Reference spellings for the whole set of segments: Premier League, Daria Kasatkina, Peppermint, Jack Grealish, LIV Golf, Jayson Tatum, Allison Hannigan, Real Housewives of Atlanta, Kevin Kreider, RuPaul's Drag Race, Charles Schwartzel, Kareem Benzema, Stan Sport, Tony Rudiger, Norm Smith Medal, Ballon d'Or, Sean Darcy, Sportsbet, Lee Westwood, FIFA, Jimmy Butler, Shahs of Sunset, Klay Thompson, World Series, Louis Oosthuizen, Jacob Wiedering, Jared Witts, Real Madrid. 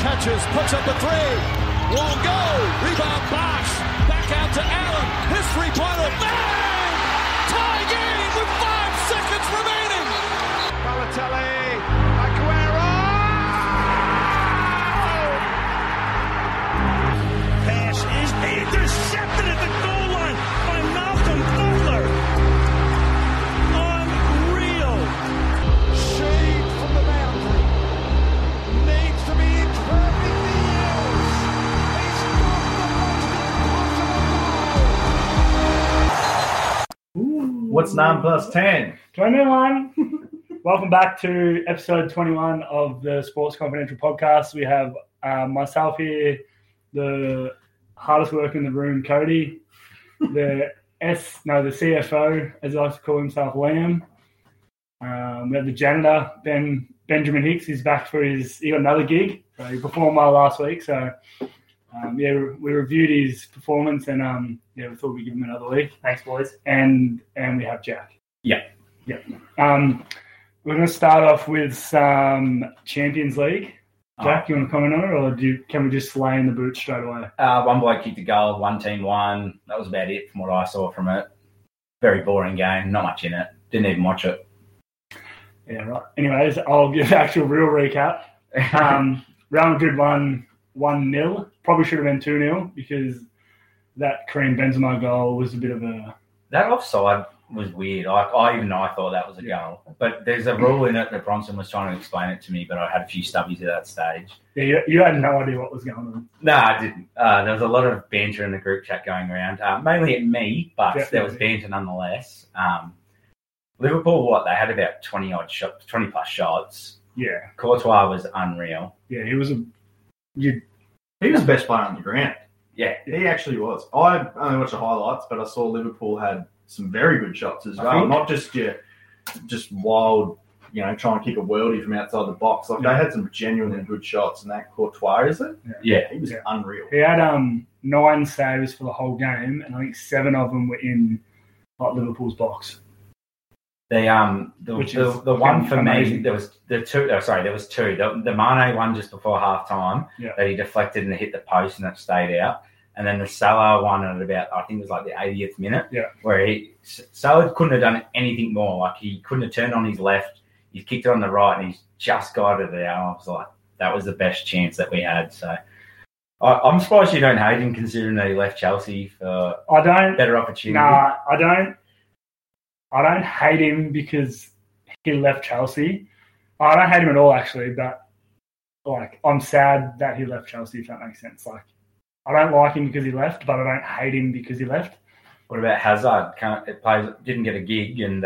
catches, puts up a three, won't go, rebound Bosh, back out to Allen, his three-pointer, bang! Tie game with 5 seconds remaining! Balotelli, Aguero! Pass is intercepted at the goal line by Malcolm Butler. Unreal! Shade from the boundary. Needs to be perfectly used. He's got the most impossible goal. What's 9 plus 10? 21. Welcome back to episode 21 of the Sports Confidential podcast. We have myself here, the hardest work in the room, Cody, the CFO, as I like to call himself, Liam. We have the janitor, Benjamin Hicks. He's back for he got another gig. So he performed well last week. So, we reviewed his performance and, we thought we'd give him another week. Thanks, boys. And we have Jack. Yeah. We're going to start off with some Champions League. Jack, you want to comment on it, or can we just lay in the boot straight away? One bloke kicked a goal, one team won. That was about it from what I saw from it. Very boring game, not much in it. Didn't even watch it. Yeah, right. Anyways, I'll give the actual real recap. Real Madrid won 1-0. Probably should have been 2-0 because that Kareem Benzema goal was a bit of a... That offside was weird. I thought that was a goal. But there's a rule in it that Bronson was trying to explain it to me, but I had a few stubbies at that stage. Yeah, you had no idea what was going on. No, I didn't. There was a lot of banter in the group chat going around, mainly at me, but Definitely. There was banter nonetheless. Liverpool, they had about 20-plus shots. Yeah. Courtois was unreal. Yeah, he was he was the best player on the ground. Yeah. He actually was. I only watched the highlights, but I saw Liverpool had some very good shots as well. Not just wild, trying to kick a worldie from outside the box. Like, they had some genuinely good shots, and that Courtois, is it? Yeah. He was unreal. He had 9 saves for the whole game, and I think 7 of them were in Liverpool's box. The one for amazing. Me, there was the two. Oh, sorry, there was two. The Mane one just before half time that he deflected and hit the post and it stayed out. And then the Salah one at about, I think it was like the 80th minute, where Salah couldn't have done anything more. Like, he couldn't have turned on his left. He's kicked it on the right, and he's just guided it out. I was like, that was the best chance that we had. So I'm surprised you don't hate him, considering that he left Chelsea for better opportunity. Nah, I don't hate him because he left Chelsea. I don't hate him at all, actually. But, I'm sad that he left Chelsea, if that makes sense. I don't like him because he left, but I don't hate him because he left. What about Hazard? Didn't get a gig and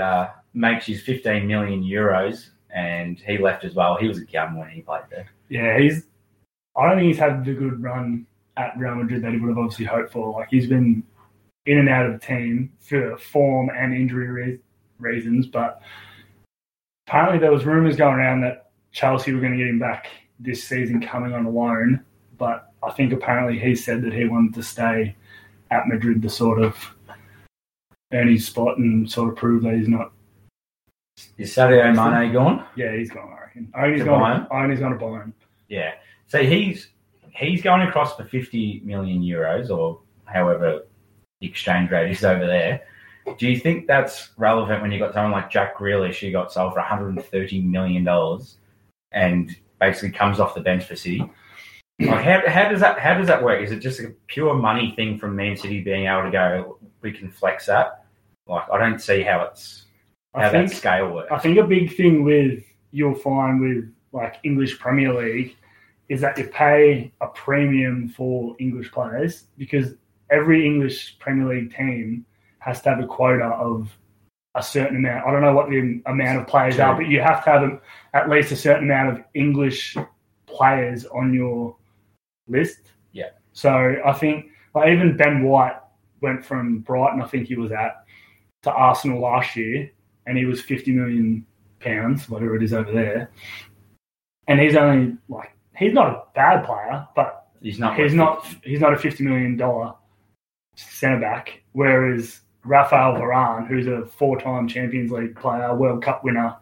makes his 15 million euros, and he left as well. He was a gun when he played there. Yeah, I don't think he's had the good run at Real Madrid that he would have obviously hoped for. He's been in and out of the team for form and injury reasons, but apparently there was rumours going around that Chelsea were going to get him back this season coming on a loan, but I think apparently he said that he wanted to stay at Madrid to sort of earn his spot and sort of prove that he's not. Is Sadio Mane gone? Yeah, he's gone, I reckon. Owen's going to buy him. Yeah. So he's going across for 50 million euros or however the exchange rate is over there. Do you think that's relevant when you've got someone like Jack Grealish who got sold for $130 million and basically comes off the bench for City? How does that work? Is it just a pure money thing from Man City being able to go, we can flex that? I don't see how that scale works. I think a big thing you'll find with English Premier League is that you pay a premium for English players because every English Premier League team has to have a quota of a certain amount. I don't know what the amount of players are, but you have to have at least a certain amount of English players on your list. Yeah. So I think even Ben White went from Brighton, I think he was at, to Arsenal last year, and he was £50 million, whatever it is over there. And he's only he's not a bad player, but he's not a $50 million centre back. Whereas Raphael Varane, who's a 4-time Champions League player, World Cup winner,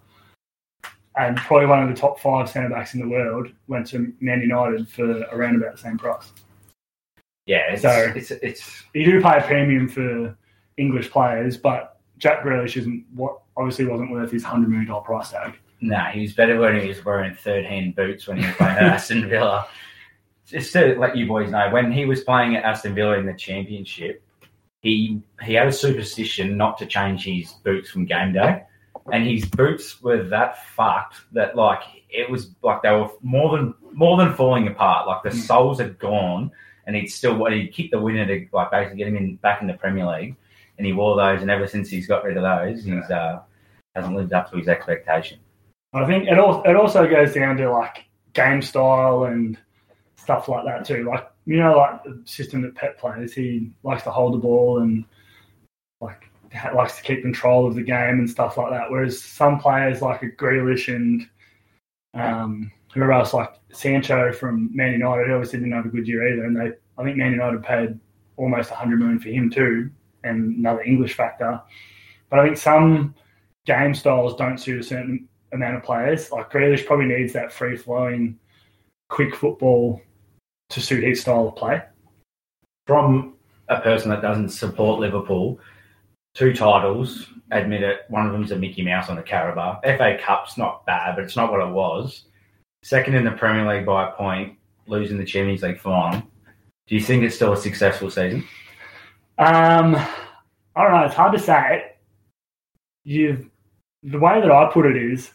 and probably one of the top five centre-backs in the world went to Man United for around about the same price. Yeah, it's you do pay a premium for English players, but Jack Grealish obviously wasn't worth his $100 million price tag. Nah, he was better when he was wearing third-hand boots when he was playing at Aston Villa. Just to let you boys know, when he was playing at Aston Villa in the Championship, he had a superstition not to change his boots from game day. And his boots were that fucked that, like, it was like they were more than falling apart. Like, the soles had gone, and he'd kick the winner to, like, basically get him back in the Premier League. And he wore those, and ever since he's got rid of those, he's hasn't lived up to his expectation. I think it also goes down to, like, game style and stuff like that too. Like, you know, like the system that Pep plays, he likes to hold the ball and, like, likes to keep control of the game and stuff like that. Whereas some players like a Grealish and whoever else, like Sancho from Man United, obviously didn't have a good year either. And I think Man United paid almost $100 million for him too, and another English factor. But I think some game styles don't suit a certain amount of players. Like Grealish probably needs that free-flowing, quick football to suit his style of play. From a person that doesn't support Liverpool, 2 titles, admit it, one of them's a Mickey Mouse on the Carabao. FA Cup's not bad, but it's not what it was. Second in the Premier League by a point, losing the Champions League final. Do you think it's still a successful season? I don't know. It's hard to say. The way that I put it is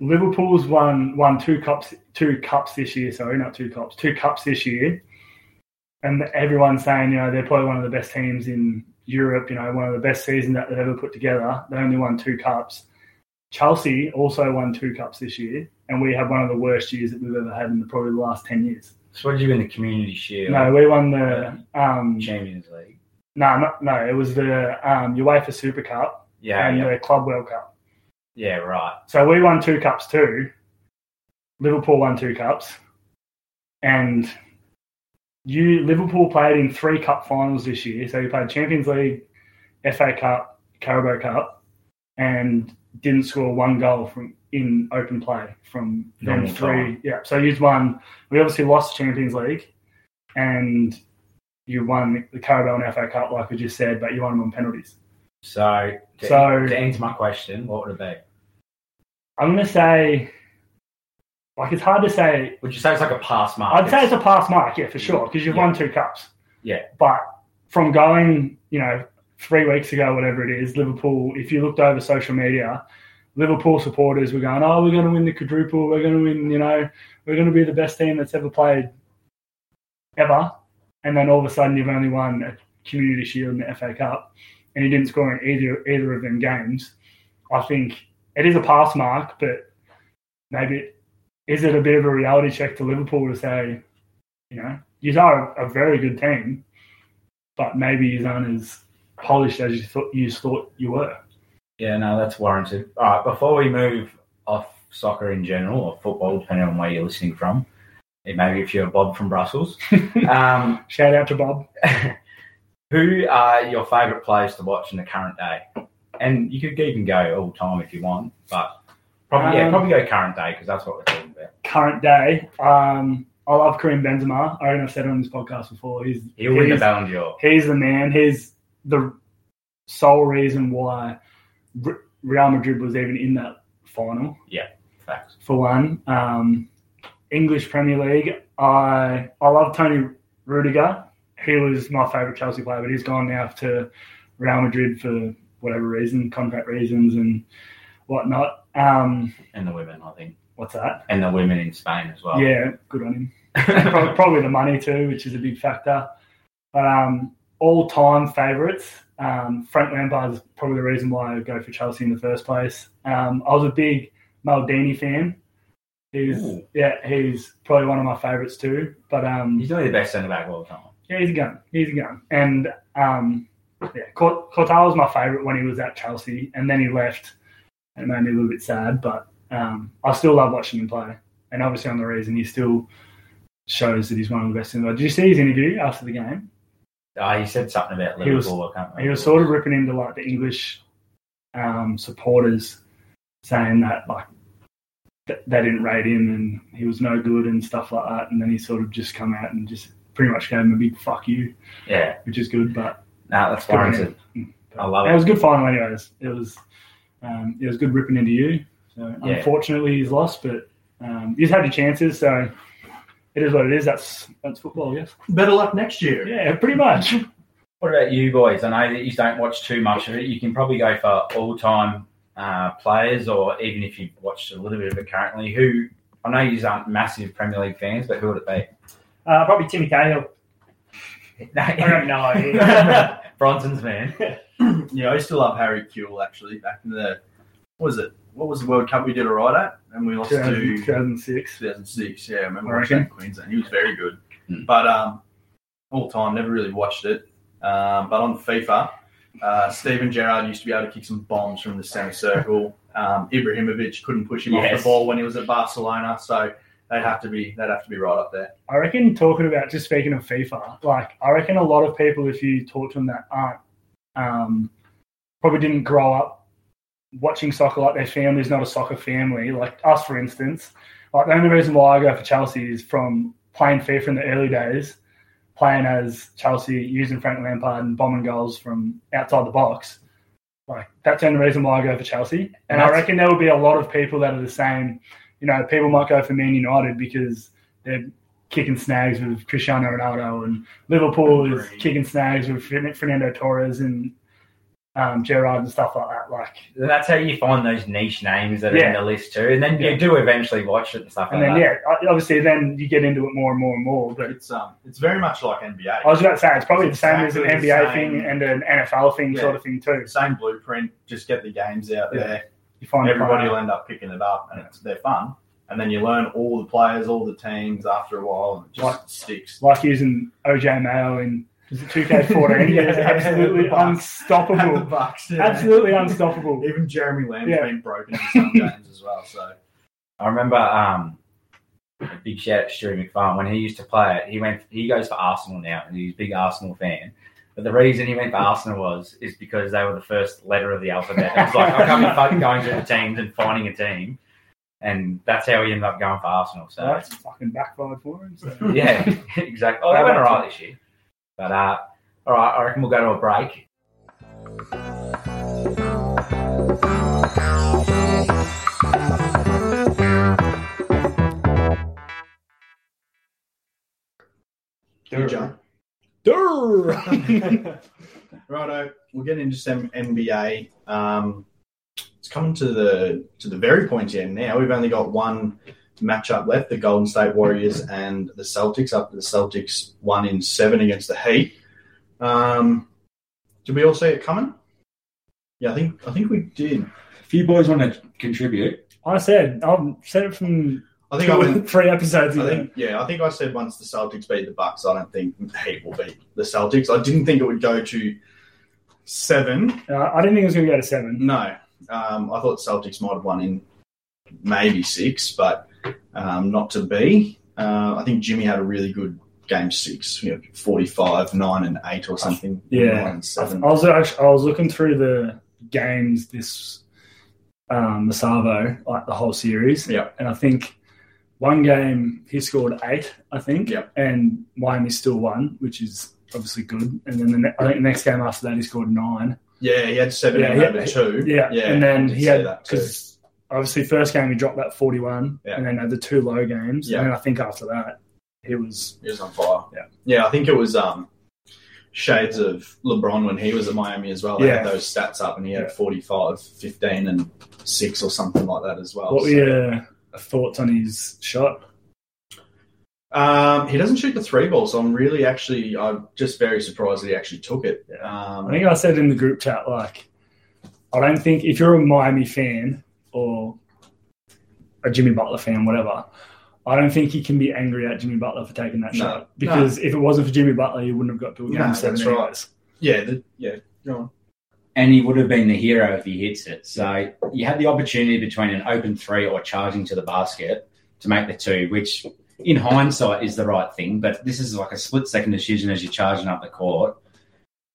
Liverpool's won two cups this year, and everyone's saying, you know, they're probably one of the best teams in Europe, you know, one of the best seasons that they've ever put together. They only won 2 cups. Chelsea also won 2 cups this year, and we had one of the worst years that we've ever had in probably the last 10 years. So what did you win, the Community Shield? No, we won the Champions League. No, it was the UEFA Super Cup the Club World Cup. Yeah, right. So we won 2 cups too. Liverpool won 2 cups. And Liverpool played in 3 cup finals this year. So you played Champions League, FA Cup, Carabao Cup, and didn't score 1 goal in open play from them 3. Yeah. So you won. We obviously lost the Champions League, and you won the Carabao and FA Cup, like we just said, but you won them on penalties. So to answer my question, what would it be? I'm going to say, like, it's hard to say. Would you say it's like a pass mark? I'd say it's a pass mark, yeah, for sure, because you've won 2 cups. Yeah. But from going, you know, 3 weeks ago, whatever it is, Liverpool, if you looked over social media, Liverpool supporters were going, oh, we're going to win the quadruple, we're going to win, you know, we're going to be the best team that's ever played, ever. And then all of a sudden you've only won a Community Shield and the FA Cup, and you didn't score in either of them games. I think it is a pass mark, but maybe is it a bit of a reality check to Liverpool to say, you know, you are a very good team, but maybe you aren't as polished as you thought you were. Yeah, no, that's warranted. All right, before we move off soccer in general, or football, depending on where you're listening from, maybe if you're Bob from Brussels. Shout out to Bob. Who are your favourite players to watch in the current day? And you could even go all time if you want, but probably go current day because that's what we're talking about. Current day. I love Kareem Benzema. I I've said it on this podcast before. He'll win the Ballon d'Or. He's the man. He's the sole reason why Real Madrid was even in that final. Yeah, facts. For one. English Premier League. I love Tony Rudiger. He was my favourite Chelsea player, but he's gone now to Real Madrid for whatever reason, contract reasons and whatnot. And the women, I think. What's that? And the women in Spain as well. Yeah, good on him. Probably the money too, which is a big factor. But all-time favourites. Frank Lampard is probably the reason why I go for Chelsea in the first place. I was a big Maldini fan. He's probably one of my favourites too. But he's only the best centre-back of all time. Yeah, he's a gun. And, Courtois was my favourite when he was at Chelsea, and then he left, and it made me a little bit sad, but I still love watching him play. And obviously on the reason, he still shows that he's one of the best in the world. Did you see his interview after the game? He said something about Liverpool. I can't remember. He was sort of ripping into, like, the English supporters, saying that, like, they didn't rate him and he was no good and stuff like that. And then he sort of just come out and just pretty much gave him a big fuck you. Yeah. Which is good, but... No, that's fine. I love it. It was a good final anyways. It was good ripping into you. So unfortunately he's lost, but he's had your chances, so it is what it is. That's football, I guess. Better luck next year. Yeah, pretty much. What about you boys? I know that you don't watch too much of it. You can probably go for all-time players, or even if you've watched a little bit of it currently. Who, I know you aren't massive Premier League fans, but who would it be? Probably Timmy Cahill. I don't know. Bronson's man. Yeah, I used to love Harry Kewell, actually, back in the... What was the World Cup we did a ride at? And we lost to... 2006. 2006, yeah. I remember watching Queensland. He was very good. Mm. But all time, never really watched it. But on FIFA, Steven Gerrard used to be able to kick some bombs from the centre circle. Ibrahimovic couldn't push him off the ball when he was at Barcelona, so... They'd have to be right up there. I reckon speaking of FIFA, like I reckon a lot of people, if you talk to them that aren't, probably didn't grow up watching soccer, like their family's not a soccer family, like us, for instance. Like the only reason why I go for Chelsea is from playing FIFA in the early days, playing as Chelsea, using Frank Lampard and bombing goals from outside the box. Like that's the only reason why I go for Chelsea. And I reckon there will be a lot of people that are the same. You know, people might go for Man United because they're kicking snags with Cristiano Ronaldo, and Liverpool is kicking snags with Fernando Torres and Gerrard and stuff like that. Like, and that's how you find those niche names that are in the list too, and then you do eventually watch it and stuff. And obviously, then you get into it more and more and more. But it's very much like NBA. I was about to say it's probably the same as an NBA thing and an NFL thing, sort of thing too. Same blueprint. Just get the games out there. Everybody will end up picking it up, and they're fun. And then you learn all the players, all the teams after a while, and it just sticks. Like using OJ Mayo in 2K14. Yeah, absolutely unstoppable. And the Bucks, absolutely unstoppable. Even Jeremy Lamb's been broken in some games as well. So I remember a big shout out to Stewie McFarlane. When he used to play it, he goes for Arsenal now, and he's a big Arsenal fan. But the reason he went for Arsenal is because they were the first letter of the alphabet. It was like, I can't be fucking going to the teams and finding a team. And that's how he ended up going for Arsenal. So that's fucking backfired for him. So. Yeah, exactly. Oh, they went all right this year. But all right, I reckon we'll go to a break. Do it, John. Righto, we'll get into some NBA. It's coming to the very pointy end now. We've only got one matchup left: the Golden State Warriors and the Celtics. After the Celtics won in 7 against the Heat, did we all see it coming? Yeah, I think we did. If you boys want to contribute, I've said it from. I think three episodes. I think I said once the Celtics beat the Bucks, I don't think the Heat will beat the Celtics. I didn't think it would go to 7. I didn't think it was going to go to 7. No, I thought Celtics might have won in maybe 6, but not to be. I think Jimmy had a really good game 6, 45, 9, and 8 or something. Yeah, 9 and 7. I was looking through the games this the Savo, like the whole series. Yeah, and I think. One game, he scored 8, I think, and Miami still won, which is obviously good. And then I think the next game after that, he scored 9. Yeah, he had 7 over 2. Yeah, and then he had – because obviously first game he dropped that 41 and then had the 2 low games. Yeah. And then I think after that, he was on fire. Yeah, I think it was shades of LeBron when he was at Miami as well. They had those stats up, and he had 45, 15, and 6 or something like that as well. What thoughts on his shot? He doesn't shoot the 3 ball, so I'm just very surprised that he actually took it. I think I said in the group chat, like, I don't think if you're a Miami fan or a Jimmy Butler fan, whatever, I don't think he can be angry at Jimmy Butler for taking that shot because if it wasn't for Jimmy Butler, he wouldn't have got to a game 7 anyways. Yeah, go on. And he would have been the hero if he hits it. So you had the opportunity between an open 3 or charging to the basket to make the 2, which in hindsight is the right thing. But this is like a split-second decision as you're charging up the court.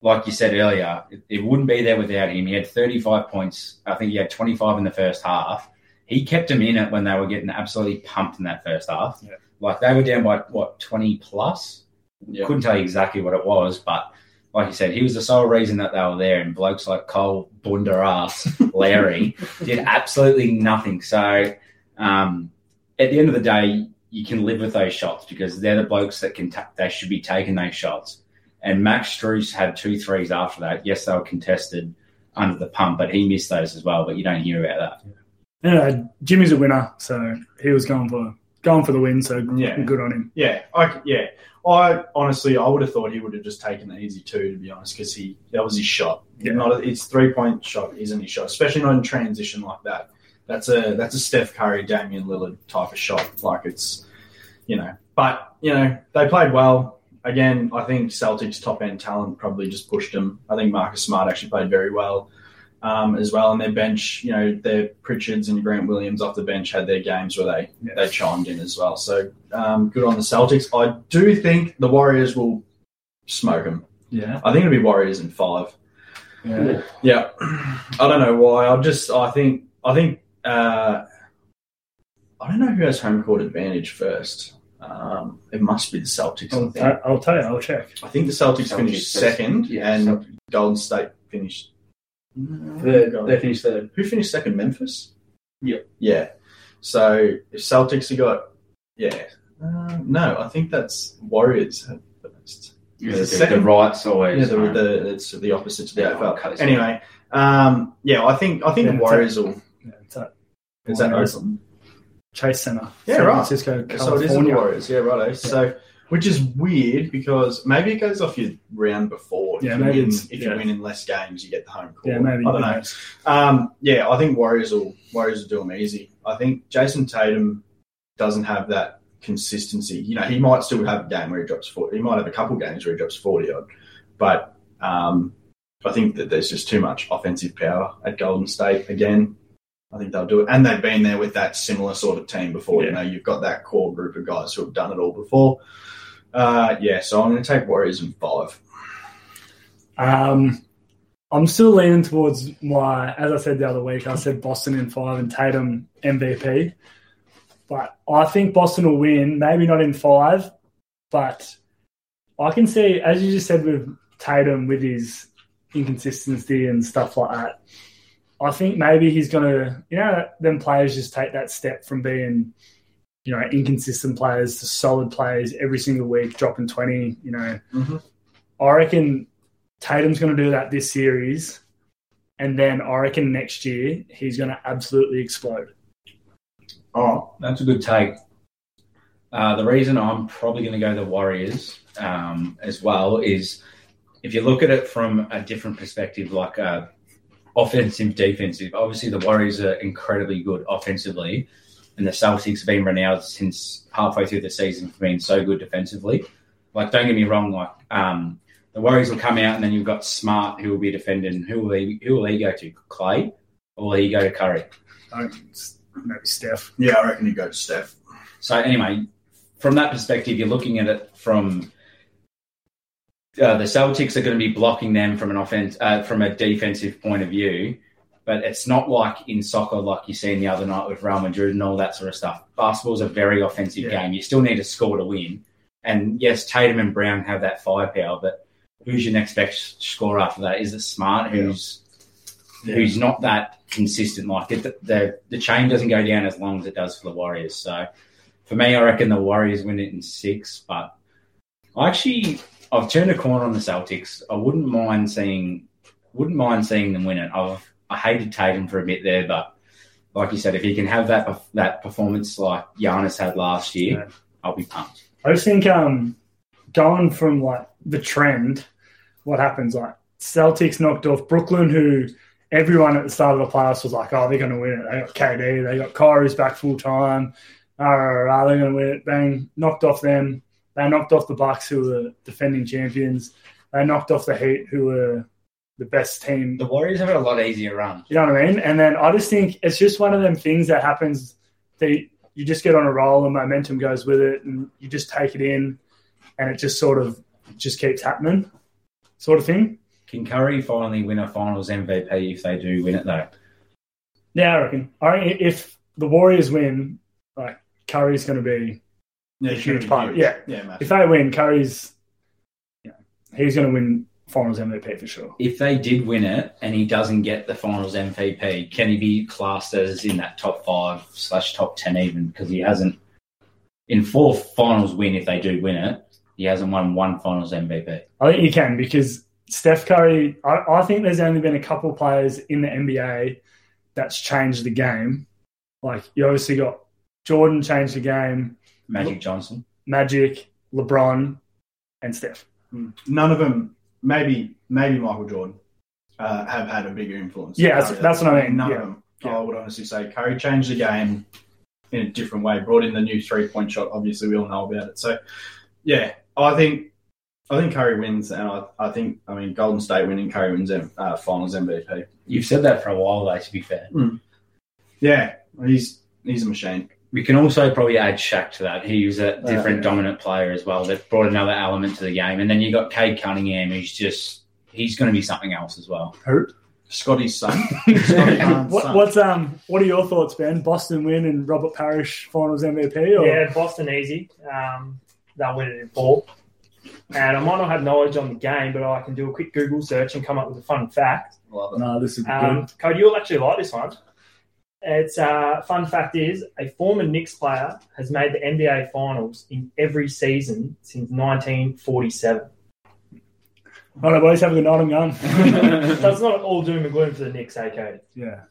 like you said earlier, it wouldn't be there without him. He had 35 points. I think he had 25 in the first half. He kept them in it when they were getting absolutely pumped in that first half. Yeah. Like, they were down by, 20-plus? Yeah. Couldn't tell you exactly what it was, but like you said, he was the sole reason that they were there, and blokes like Cole, Bunda-ass, Larry did absolutely nothing. So at the end of the day, you can live with those shots because they're the blokes that they should be taking those shots. And Max Strus had 2 threes after that. Yes, they were contested under the pump, but he missed those as well, but you don't hear about that. Yeah, Jimmy's a winner, so he was going for the win, so good on him. Yeah, I honestly, I would have thought he would have just taken the easy 2, to be honest, because that was his shot. Yeah. It's three-point shot isn't his shot, especially not in transition like that. That's a Steph Curry, Damian Lillard type of shot. Like, it's, but, they played well. Again, I think Celtics' top-end talent probably just pushed them. I think Marcus Smart actually played very well as well. And their bench, their Pritchards and Grant Williams off the bench had their games where they chimed in as well. So good on the Celtics. I do think the Warriors will smoke them. Yeah, I think it'll be Warriors in 5. Yeah. I don't know why. I think I don't know who has home court advantage first. It must be the Celtics. I'll tell you. I'll check. I think the Celtics finished second, and Celtics. Golden State finished third. They finished third. Who finished second? Memphis. Yep. Yeah. So if Celtics have got, no, I think that's Warriors had first. The right's always. Yeah, it's the opposite to the AFL. Anyway, I think the Warriors will. Yeah, it's at Oakland. Chase Center. Yeah, San Francisco, California. So it is the Warriors. Yeah, right. Yeah. So, which is weird because maybe it goes off your round before. Yeah, if you win in less games, you get the home court. Yeah, maybe. I don't know. I think Warriors will do them easy. I think Jayson Tatum doesn't have that consistency. He might still have a game where he drops 40. He might have a couple games where he drops 40-odd. But I think that there's just too much offensive power at Golden State again. I think they'll do it. And they've been there with that similar sort of team before. Yeah. You've got that core group of guys who have done it all before. So I'm going to take Warriors in 5. I'm still leaning towards as I said the other week, I said Boston in 5 and Tatum MVP. But I think Boston will win, maybe not in 5, but I can see, as you just said with Tatum, with his inconsistency and stuff like that, I think maybe he's going to, them players just take that step from being, inconsistent players to solid players every single week, dropping 20, Mm-hmm. I reckon Tatum's going to do that this series, and then I reckon next year he's going to absolutely explode. Oh, that's a good take. The reason I'm probably going to go the Warriors as well is if you look at it from a different perspective, like offensive, defensive. Obviously, the Warriors are incredibly good offensively, and the Celtics have been renowned since halfway through the season for being so good defensively. Like, don't get me wrong. Like, the Warriors will come out, and then you've got Smart, who will be defending. Who will he go to? Klay, or will he go to Curry? Maybe Steph. Yeah, I reckon he goes to Steph. So anyway, from that perspective, you're looking at it from. The Celtics are going to be blocking them from an offense, from a defensive point of view, but it's not like in soccer, like you seen the other night with Real Madrid and all that sort of stuff. Basketball's a very offensive game. You still need to score to win. And yes, Tatum and Brown have that firepower, but who's your next best scorer after that? Is it Smart, who's not that consistent? Like the chain doesn't go down as long as it does for the Warriors. So for me, I reckon the Warriors win it in 6, but I've turned a corner on the Celtics. I wouldn't mind seeing them win it. I hated Tatum for a bit there, but like you said, if he can have that performance like Giannis had last year, I'll be pumped. I just think going from like the trend, what happens? Like Celtics knocked off Brooklyn, who everyone at the start of the playoffs was like, oh, they're going to win it. They got KD, they got Kyrie's back full time. They're going to win it. Bang, knocked off them. They knocked off the Bucks, who were defending champions. They knocked off the Heat, who were the best team. The Warriors have had a lot easier run. You know what I mean? And then I just think it's just one of them things that happens. You just get on a roll and momentum goes with it, and you just take it in, and it just sort of just keeps happening sort of thing. Can Curry finally win a Finals MVP if they do win it, though? Yeah, I reckon. I think if the Warriors win, like, Curry's going to be a huge part. Yeah, if they win, Curry's, you know, he's going to win Finals MVP for sure. If they did win it and he doesn't get the Finals MVP, can he be classed as in that top 5/top 10 even? Because he hasn't, in 4 Finals win, if they do win it, he hasn't won one Finals MVP. I think you can, because Steph Curry, I think there's only been a couple of players in the NBA that's changed the game. Like, you obviously got Jordan changed the game. Magic Johnson. Magic, LeBron, and Steph. None of them, maybe Michael Jordan, have had a bigger influence. Yeah, that's what I mean. None of them. Yeah. I would honestly say Curry changed the game in a different way, brought in the new three-point shot. Obviously, we all know about it. So, yeah, I think Curry wins, and I mean, Golden State winning, Curry wins Finals MVP. You've said that for a while, though, to be fair. Yeah, he's a machine. We can also probably add Shaq to that. He was a different dominant player as well that brought another element to the game. And then you got Cade Cunningham, who's just – he's going to be something else as well. Who? Scotty's son. What are your thoughts, Ben? Boston win and Robert Parrish Finals MVP? Or? Yeah, Boston easy. They'll win it in 4. And I might not have knowledge on the game, but I can do a quick Google search and come up with a fun fact. Love it. No, this is good. Cody, you'll actually like this one. It's fun fact is a former Knicks player has made the NBA Finals in every season since 1947. All right, boys, have a good night. I'm going. So it's not all doom and gloom for the Knicks, okay? Yeah.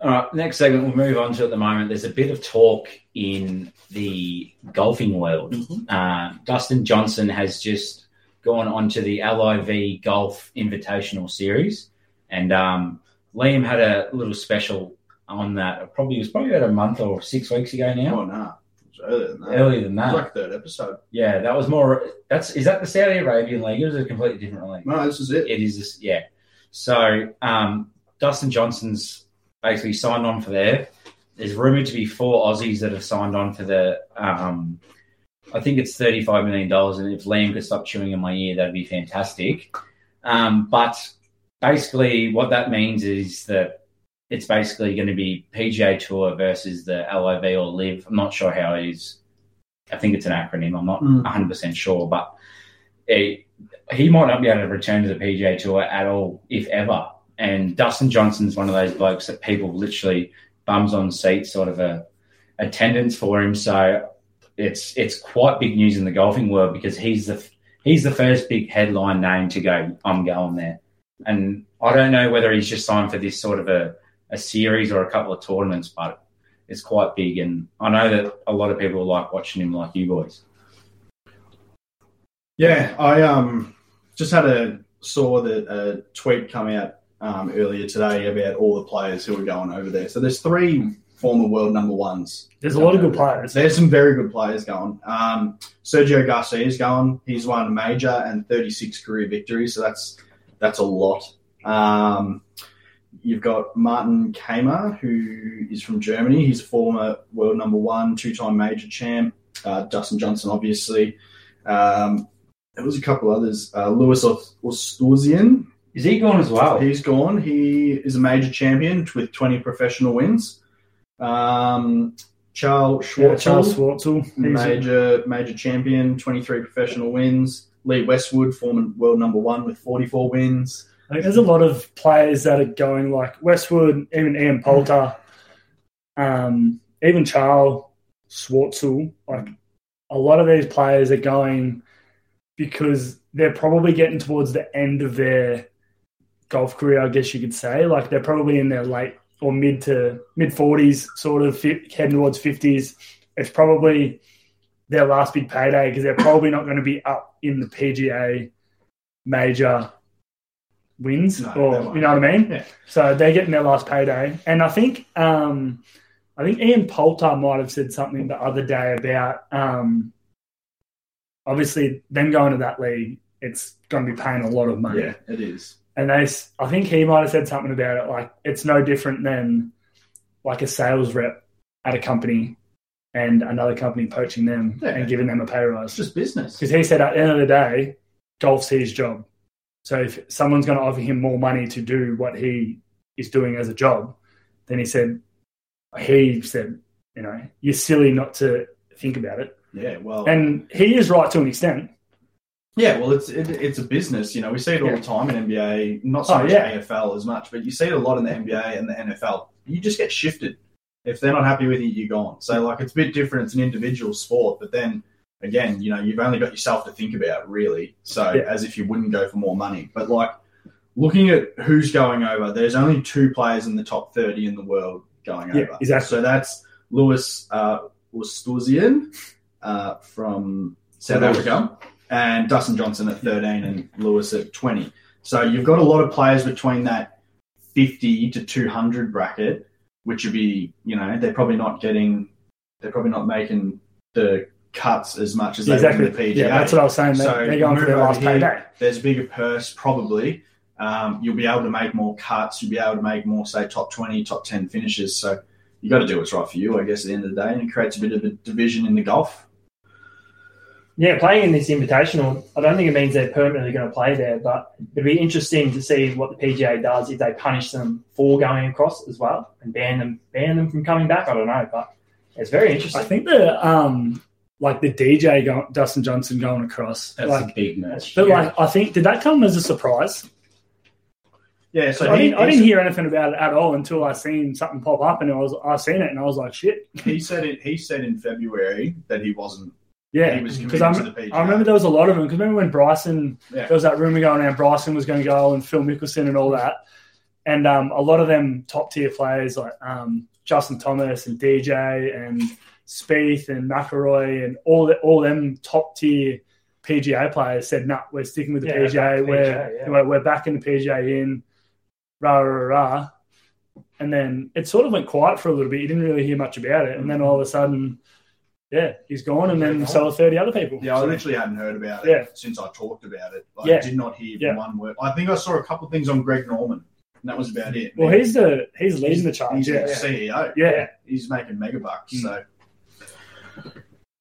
All right, next segment we'll move on to at the moment. There's a bit of talk in the golfing world. Mm-hmm. Dustin Johnson has just gone onto the LIV Golf Invitational Series, and Liam had a little special on that. It was probably about a month or 6 weeks ago now. Oh, no. It was earlier than that. It was like third episode. Yeah, that was more... Is that the Saudi Arabian League? It was a completely different league. No, this is it. It is this, yeah. So Dustin Johnson's basically signed on for there. There's rumoured to be 4 Aussies that have signed on for the... I think it's $35 million, and if Liam could stop chewing in my ear, that'd be fantastic. But basically what that means is that it's basically going to be PGA Tour versus the LIV or LIV. I'm not sure how it is. I think it's an acronym. I'm not 100% sure, but he might not be able to return to the PGA Tour at all, if ever. And Dustin Johnson's one of those blokes that people literally bums on seats sort of a attendance for him. So it's quite big news in the golfing world because he's the first big headline name to go, I'm going there. And I don't know whether he's just signed for this sort of a series or a couple of tournaments, but it's quite big. And I know that a lot of people like watching him, like you boys. Yeah, I just saw that a tweet come out earlier today about all the players who are going over there. So there's 3 former world number ones. There's a lot of good players. There's some very good players going. Sergio Garcia's going. He's won a major and 36 career victories, so that's a lot. You've got Martin Keimer, who is from Germany. He's a former world number 1, 2-time major champ. Dustin Johnson, obviously. There was a couple others. Louis Oosthuizen. Is he gone as well? He's gone. He is a major champion with 20 professional wins. Charles Schwartzel. Yeah, Charles Schwartzel. Major champion, 23 professional wins. Lee Westwood, former world number 1 with 44 wins. I think there's a lot of players that are going, like Westwood, even Ian Poulter, even Charles Schwartzel. Like, a lot of these players are going because they're probably getting towards the end of their golf career, I guess you could say. Like, they're probably in their late or mid to mid-40s, sort of heading towards 50s. It's probably their last big payday because they're probably not going to be up in the PGA major wins, you know what I mean? Yeah. So they're getting their last payday. And I think Ian Poulter might have said something the other day about obviously them going to that league, it's going to be paying a lot of money. Yeah, it is. And I think he might have said something about it, like it's no different than like a sales rep at a company and another company poaching them and giving them a pay rise. It's just business. Because he said at the end of the day, golf's his job. So if someone's going to offer him more money to do what he is doing as a job, then he said, you know, you're silly not to think about it. Yeah, well... And he is right to an extent. Yeah, well, it's a business. You know, we see it all the time in NBA, not so much AFL as much, but you see it a lot in the NBA and the NFL. You just get shifted. If they're not happy with you, you're gone. So, like, it's a bit different. It's an individual sport, but then... Again, you know, you've only got yourself to think about, really. So, as if you wouldn't go for more money. But, like, looking at who's going over, there's only two players in the top 30 in the world going over. Exactly. So that's Louis Oosthuizen from South Africa and Dustin Johnson at 13 and Louis at 20. So you've got a lot of players between that 50 to 200 bracket, which would be, you know, they're probably not making the cuts as much as they do the PGA. Yeah, that's what I was saying. They're going for their last payday. There's a bigger purse, probably. You'll be able to make more cuts. You'll be able to make more, say, top 20, top 10 finishes. So you got to do what's right for you, I guess, at the end of the day. And it creates a bit of a division in the golf. Yeah, playing in this invitational, I don't think it means they're permanently going to play there, but it'd be interesting to see what the PGA does if they punish them for going across as well and ban them from coming back. I don't know, but it's very interesting. I think the... like the DJ Dustin Johnson going across. That's a big match. But I think, did that come as a surprise? Yeah, so I didn't hear anything about it at all until I seen something pop up, and I seen it, and I was like, shit. He said in February that he wasn't. Yeah, he was committed to the PGA. I remember there was a lot of them. Because remember when Bryson, there was that rumor going around Bryson was going to go and Phil Mickelson and all that, and a lot of them top tier players like Justin Thomas and DJ and Spieth and McIlroy and all them top-tier PGA players said, nah, we're sticking with the PGA. We're backing the PGA in, rah. And then it sort of went quiet for a little bit. You didn't really hear much about it. And then all of a sudden, he's gone, and then so are 30 other people. Yeah, I literally hadn't heard about it since I talked about it. Like, I did not hear one word. I think I saw a couple of things on Greg Norman. And that was about it. Well, man. He's leading the charge. He's the CEO. Yeah. He's making mega bucks, so...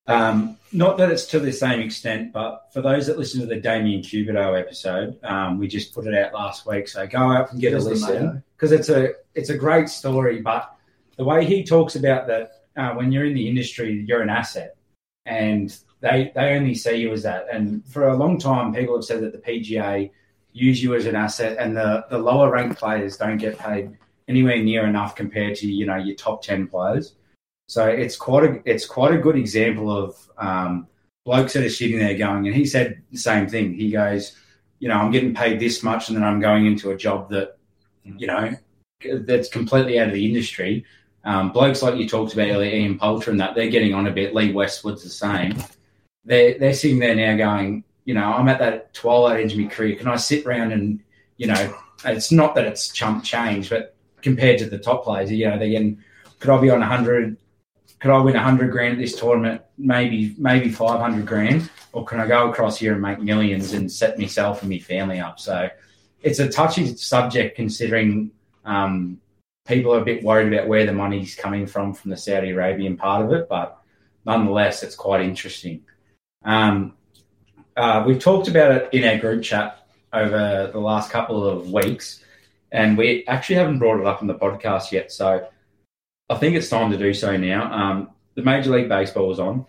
not that it's to the same extent, but for those that listen to the Damien Cubido episode, we just put it out last week, so go out and get a listen because it's a great story. But the way he talks about that, when you're in the industry, you're an asset, and they only see you as that. And for a long time, people have said that the PGA use you as an asset, and the lower ranked players don't get paid anywhere near enough compared to, you know, your top 10 players. So it's quite a good example of blokes that are sitting there going, and he said the same thing. He goes, you know, I'm getting paid this much, and then I'm going into a job that, you know, that's completely out of the industry. Blokes like you talked about earlier, Ian Poulter, and that, they're getting on a bit. Lee Westwood's the same. They're sitting there now going, you know, I'm at that twilight edge of my career. Can I sit around and, you know, it's not that it's chump change, but compared to the top players, you know, they're getting, could I be on 100? Could I win 100 grand at this tournament, maybe 500 grand, or can I go across here and make millions and set myself and my family up? So it's a touchy subject considering people are a bit worried about where the money's coming from the Saudi Arabian part of it, but nonetheless, it's quite interesting. We've talked about it in our group chat over the last couple of weeks, and we actually haven't brought it up on the podcast yet, so... I think it's time to do so now. The Major League Baseball is on.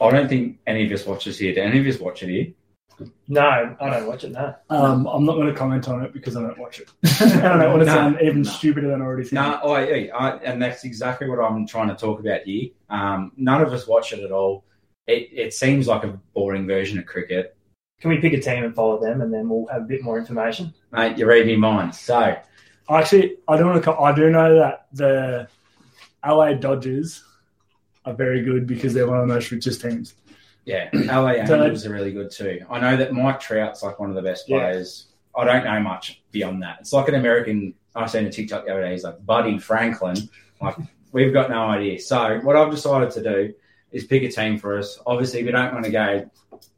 I don't think any of us watch this here. Do any of us watch it here? No, I don't watch it, no. I'm not going to comment on it because I don't watch it. I don't want to sound even stupider than I already think. No, and that's exactly what I'm trying to talk about here. None of us watch it at all. It seems like a boring version of cricket. Can we pick a team and follow them, and then we'll have a bit more information? Mate, you read me mine. So, actually, I do know that the... LA Dodgers are very good because they're one of the most richest teams. Yeah, LA Angels are really good too. I know that Mike Trout's like one of the best players. I don't know much beyond that. It's like an American, I seen a TikTok the other day, he's like, Buddy Franklin. Like, we've got no idea. So what I've decided to do is pick a team for us. Obviously, we don't want to go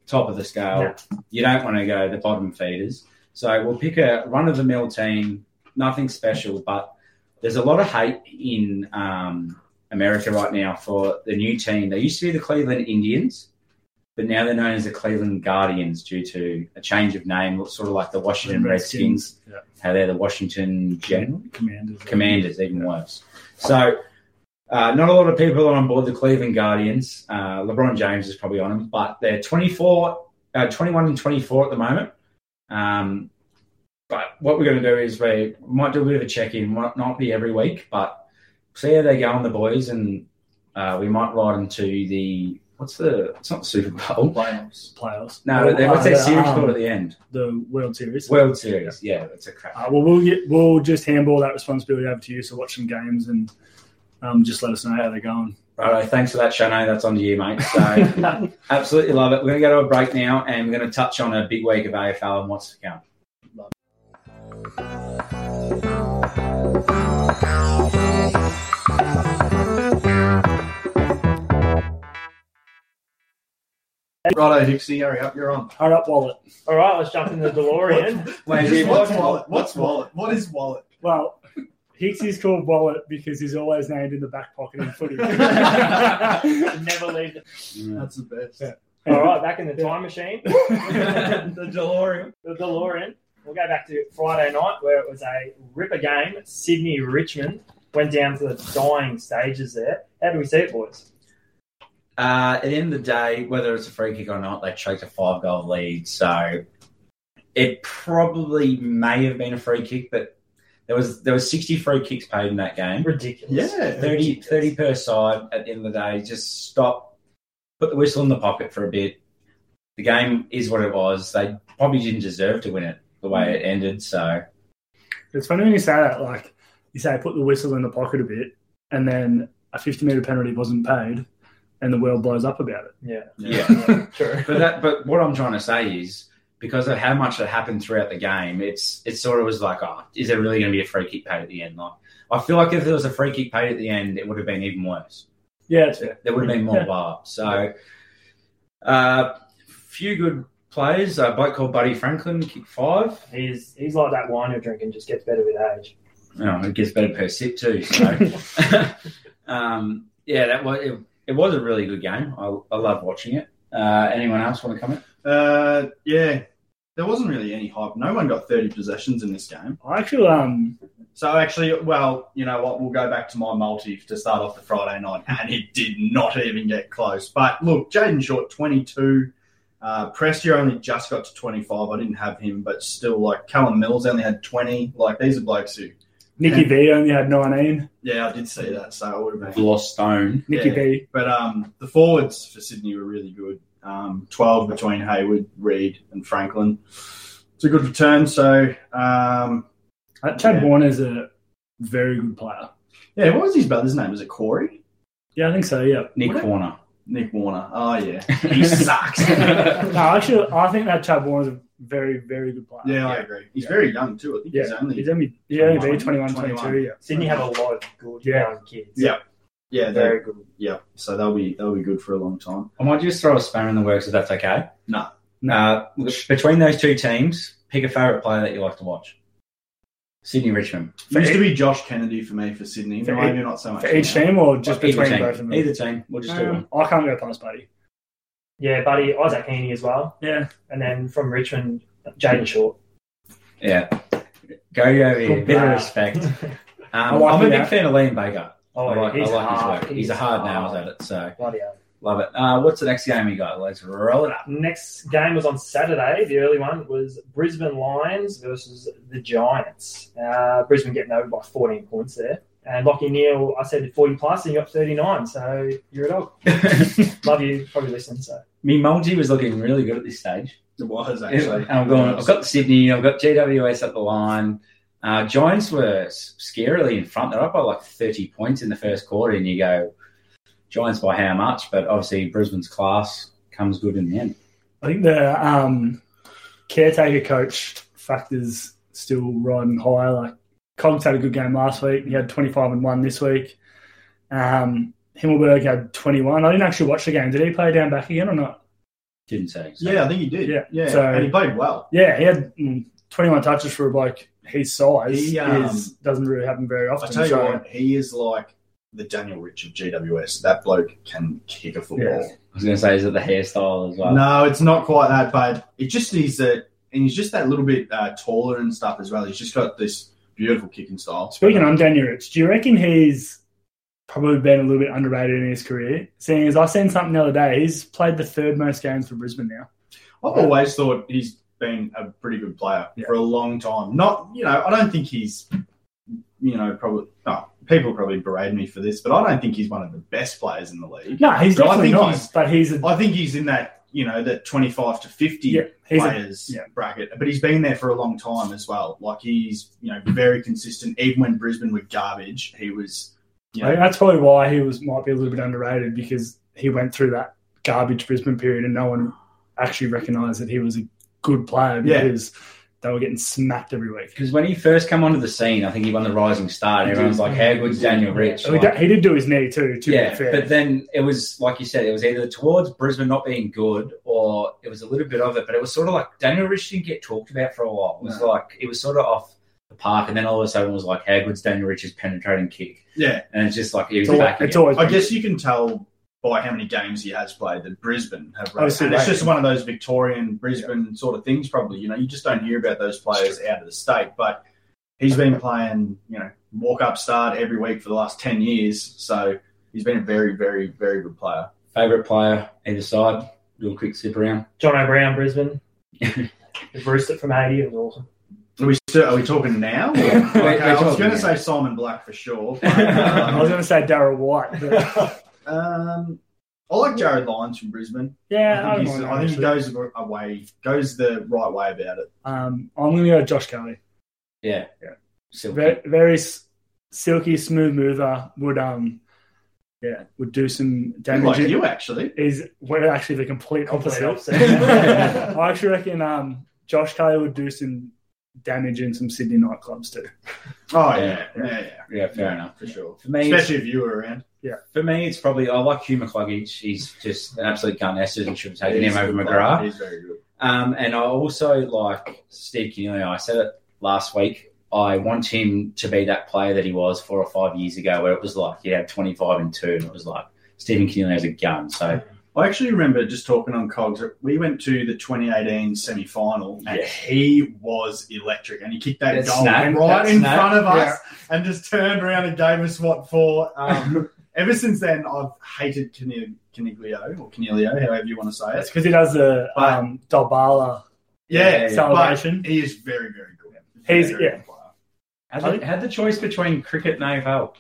top of the scale. No. You don't want to go the bottom feeders. So we'll pick a run-of-the-mill team, nothing special, but... There's a lot of hate in America right now for the new team. They used to be the Cleveland Indians, but now they're known as the Cleveland Guardians due to a change of name, sort of like the Washington Redskins, yeah. How they're the Washington Commanders, even worse. So not a lot of people are on board the Cleveland Guardians. LeBron James is probably on them, but they're 21 and 24 at the moment. But what we're going to do is we might do a bit of a check-in, might not be every week, but see how they go on the boys, and we might ride them to the – it's not Super Bowl. Playoffs. No, what's that series called at the end? The World Series. World Series, yeah that's a crap. Well, we'll just handball that responsibility over to you, so watch some games and just let us know how they're going. Right, thanks for that, Shano. That's on to you, mate. So absolutely love it. We're going to go to a break now, and we're going to touch on a big week of AFL and what's to come. Love it. Righto, Dixie, hurry up, you're on. Hurry up, Wallet. All right, let's jump into the DeLorean. What is Wallet? Well... Hicks is called Wallet because he's always named in the back pocket in footy. Never leave it. That's the best. Yeah. All right, back in the time machine. The DeLorean. We'll go back to Friday night where it was a ripper game. Sydney-Richmond went down to the dying stages there. How do we see it, boys? At the end of the day, whether it's a free kick or not, they choked a 5-goal lead. So it probably may have been a free kick, but... There was 60 free kicks paid in that game. Ridiculous. Yeah, 30 per side at the end of the day. Just stop, put the whistle in the pocket for a bit. The game is what it was. They probably didn't deserve to win it the way it ended. So it's funny when you say that. Like you say, put the whistle in the pocket a bit, and then a 50-meter penalty wasn't paid, and the world blows up about it. Yeah. True. But what I'm trying to say is, because of how much that happened throughout the game, it sort of was like, is there really going to be a free kick paid at the end? Like, I feel like if there was a free kick paid at the end, it would have been even worse. Yeah, that's fair. There would have been more bar. So, few good players. A bloke called Buddy Franklin kicked 5. He's like that wine you're drinking, just gets better with age. Oh, it gets better per sip too. So, that was it. It was a really good game. I loved watching it. Anyone else want to comment? There wasn't really any hype. No one got 30 possessions in this game. You know what? We'll go back to my multi to start off the Friday night, and it did not even get close. But look, Jaden Short, 22. Prestier only just got to 25. I didn't have him, but still, like, Callum Mills only had 20. Like, these are blokes who... Nicky B only had 19. Yeah, I did see that, so I would have been... Lost Stone. Nicky B. But the forwards for Sydney were really good. 12 between Hayward, Reid and Franklin. It's a good return, so... Chad Warner's a very good player. Yeah, what was his brother's name? Was it Corey? Yeah, I think so, yeah. Nick Warner. Oh, yeah. He sucks. No, actually, I think that Chad Warner's a very, very good player. Yeah, I agree. He's very young, too. I think he's only 21, 22. Yeah. Sydney have a lot of good young kids. Yeah. Yeah, very good. Yeah, so they'll be good for a long time. I might just throw a spanner in the works if that's okay. No. Between those two teams, pick a favourite player that you like to watch. Sydney Richmond. It used to be Josh Kennedy for me for Sydney. For maybe not so much. For each team or just between both of them? Either team. We'll just do one. I can't go past Buddy. Yeah, Buddy, Isaac Heaney as well. Yeah. And then from Richmond, Jaden Short. Yeah. Go over here. Bit of respect. I'm a big fan of Liam Baker. I like his work. He's a hard nails at it, so bloody hell. Love it. What's the next game you got? Let's roll it up. Next game was on Saturday. The early one was Brisbane Lions versus the Giants. Brisbane getting over by 14 points there. And Lachie Neale, I said 40-plus, and you got 39, so you're a dog. Love you. Probably listen, so. Me multi was looking really good at this stage. It was, actually. And I've got Sydney, I've got GWS up the line. Giants were scarily in front. They're up by like 30 points in the first quarter, and you go, Giants by how much? But obviously Brisbane's class comes good in the end. I think the caretaker coach factor's still riding high. Like, Cogs had a good game last week. He had 25-1 this week. Himmelberg had 21. I didn't actually watch the game. Did he play down back again or not? Didn't say. So. Yeah, I think he did. Yeah. So, and he played well. Yeah, he had 21 touches for a bloke. His size doesn't really happen very often. I tell you what, he is like the Daniel Rich of GWS. That bloke can kick a football. I was going to say, is it the hairstyle as well? No, it's not quite that bad. It just is that, and he's just that little bit taller and stuff as well. He's just got this beautiful kicking style. Speaking of Daniel Rich, do you reckon he's probably been a little bit underrated in his career? Seeing as I seen something the other day, he's played the third most games for Brisbane now. I've always thought he's been a pretty good player for a long time. Not, you know, I don't think he's, you know, probably people probably berate me for this, but I don't think he's one of the best players in the league. No, he's definitely not. I think he's in that, you know, that 25 to 50 players bracket. But he's been there for a long time as well. Like, he's, you know, very consistent. Even when Brisbane were garbage, he was, you know. I mean, that's probably why he might be a little bit underrated, because he went through that garbage Brisbane period and no one actually recognised that he was a good player because they were getting smacked every week. Because when he first came onto the scene, I think he won the Rising Star, and everyone's like, how good's Daniel Rich? Like, he did do his knee too, to be fair. But then it was, like you said, it was either towards Brisbane not being good, or it was a little bit of it, but it was sort of like Daniel Rich didn't get talked about for a while. It was like, it was sort of off the park, and then all of a sudden it was like, how good's Daniel Rich's penetrating kick? Yeah. And it's just like, he was back again. I guess you can tell by how many games he has played that Brisbane have raised. And it's just one of those Victorian Brisbane sort of things, probably. You know, you just don't hear about those players out of the state. But he's been playing, you know, walk-up start every week for the last 10 years. So he's been a very, very, very good player. Favourite player either side? Little quick sip around. John O'Brien, Brisbane. Brewster from Haiti, it was awesome. Are we talking now? I was going to say Simon Black for sure. But, I was going to say Darryl White. But... I like Jared Lyons from Brisbane. Yeah, I think he goes the right way about it. I'm going to go Josh Kelly. Yeah. Silky. Very silky, smooth mover. Would do some damage. Like you, actually. We're actually the complete opposite. I actually reckon Josh Kelly would do some damage in some Sydney nightclubs too. Oh, yeah, fair enough, for sure. For me, especially if you were around. Yeah. For me, it's probably, I like Hugh McCluggage. He's just an absolute gun. Essendon should have taken him over McGrath. He's very good. And I also like Steve Keneally. I said it last week. I want him to be that player that he was 4 or 5 years ago, where it was like he had 25 and 2, and it was like Stephen Keneally has a gun. So I actually remember just talking on Cogs. We went to the 2018 semi-final, and he was electric. And he kicked that goal right in front of us and just turned around and gave us what for. Ever since then, I've hated Caniglio, however you want to say it. It's because he does the Dalbala celebration. He is very, very good. He's a very good player. Had the choice between cricket and AFL.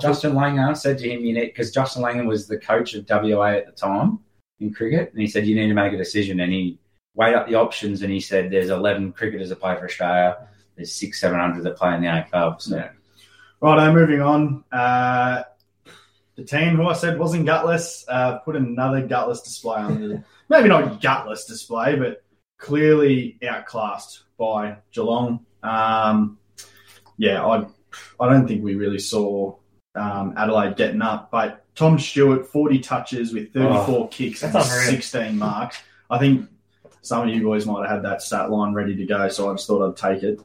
Justin Langer said to him, "You need," because Justin Langer was the coach of WA at the time in cricket, and he said, "You need to make a decision." And he weighed up the options, and he said, "There's 11 cricketers that play for Australia. There's 600-700 that play in the AFL." So, right, moving on. The team who I said wasn't gutless put another gutless display on the maybe not gutless display, but clearly outclassed by Geelong. I don't think we really saw Adelaide getting up, but Tom Stewart, 40 touches with 34 kicks and 16 marks. I think some of you boys might have had that stat line ready to go, so I just thought I'd take it.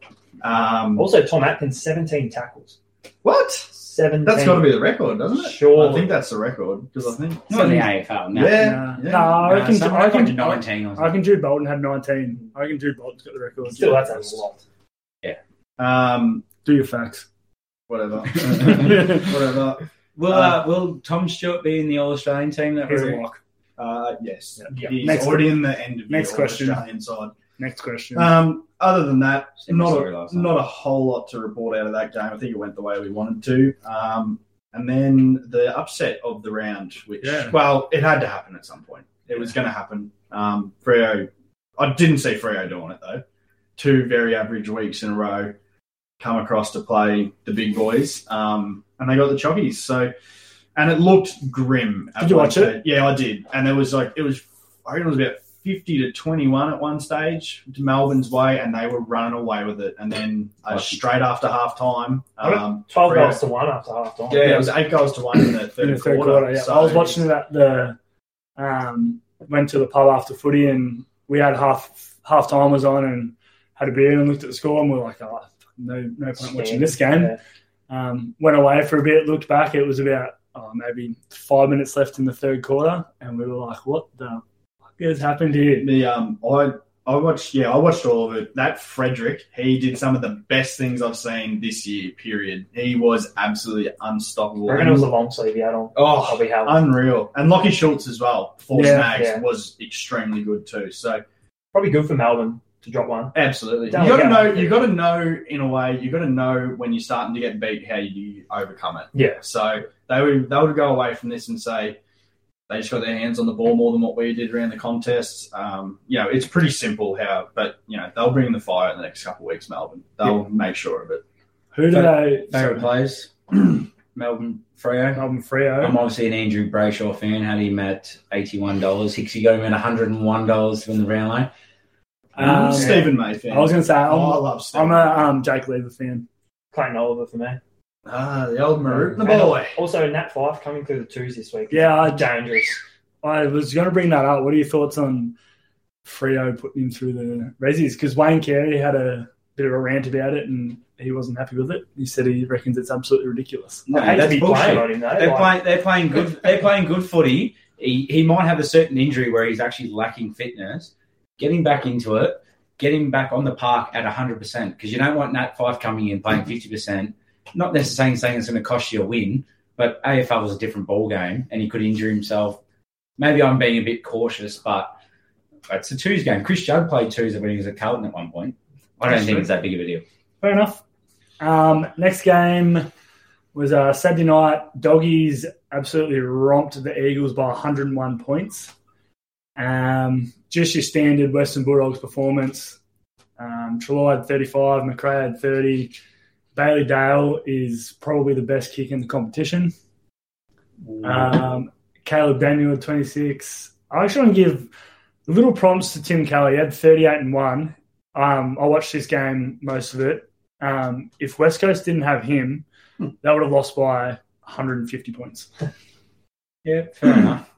Also, Tom Atkins, 17 tackles. What? 17. That's got to be the record, doesn't it? Sure. I think that's the record. Because I think... It's not in the AFL. No. Yeah. No, I reckon... No, I reckon 19 or something. I reckon Jude Bolton had 19. I reckon Jude Bolton's got the record. Still, that's a lot. Yeah. Do your facts. Whatever. Will Tom Stewart be in the All-Australian team? That he's a lock. Yes. Yeah. He's already in the end of the All-Australian side. Next question. Other than that, not a whole lot to report out of that game. I think it went the way we wanted to. And then the upset of the round, which, it had to happen at some point. It was going to happen. Freo, I didn't see Freo doing it, though. 2 very average weeks in a row. Come across to play the big boys, and they got the chockies. So, and it looked grim. Did you watch it? Yeah, I did. And there was I reckon it was about 50-21 at one stage to Melbourne's way, and they were running away with it. And then straight after half time, 12 goals to 1 after half time. Yeah, it was 8 goals to 1 in the third quarter. Yeah. So I was watching that. Went to the pub after footy, and we had half time was on, and had a beer and looked at the score, and we were like, No point watching this game. Went away for a bit, looked back. It was about maybe 5 minutes left in the third quarter, and we were like, what the fuck has happened here? I watched all of it. That Frederick, he did some of the best things I've seen this year, period. He was absolutely unstoppable. I reckon it was a long sleeve. Yeah, unreal. And Lockie Schultz as well, four snags, was extremely good too. So probably good for Melbourne to drop one. Absolutely. You got to know when you're starting to get beat how you overcome it. Yeah. So they would go away from this and say, they just got their hands on the ball more than what we did around the contests. It's pretty simple but they'll bring the fire in the next couple of weeks, Melbourne. They'll make sure of it. Who do they... Favourite players? Melbourne Freo. I'm obviously an Andrew Brayshaw fan. Had him at $81. Hixie got him at $101 to win the round lane. Stephen May fan. I was going to say, I love Stephen. I'm a Jake Lever fan. Clayton Oliver for me. The old Maroon, the boy. Also, Nat Fyfe coming through the twos this week. Yeah, dangerous. I was going to bring that up. What are your thoughts on Freo putting him through the Rezzies? Because Wayne Carey had a bit of a rant about it and he wasn't happy with it. He said he reckons it's absolutely ridiculous. No, that's bullshit. On him, though. They're playing good footy. He might have a certain injury where he's actually lacking fitness. Get him back into it. Get him back on the park at 100% because you don't want Nat Fyfe coming in playing 50%. Not necessarily saying it's going to cost you a win, but AFL was a different ball game and he could injure himself. Maybe I'm being a bit cautious, but it's a twos game. Chris Judd played twos when he was at Carlton at one point. I don't think it's that big of a deal. Fair enough. Next game was Saturday night. Doggies absolutely romped the Eagles by 101 points. Just your standard Western Bulldogs performance. Trelaw had 35, McRae had 30. Bailey Dale is probably the best kick in the competition. Caleb Daniel, 26. I actually want to give little prompts to Tim Kelly. He had 38-1. I watched this game, most of it. If West Coast didn't have him, they would have lost by 150 points. Yeah, fair enough.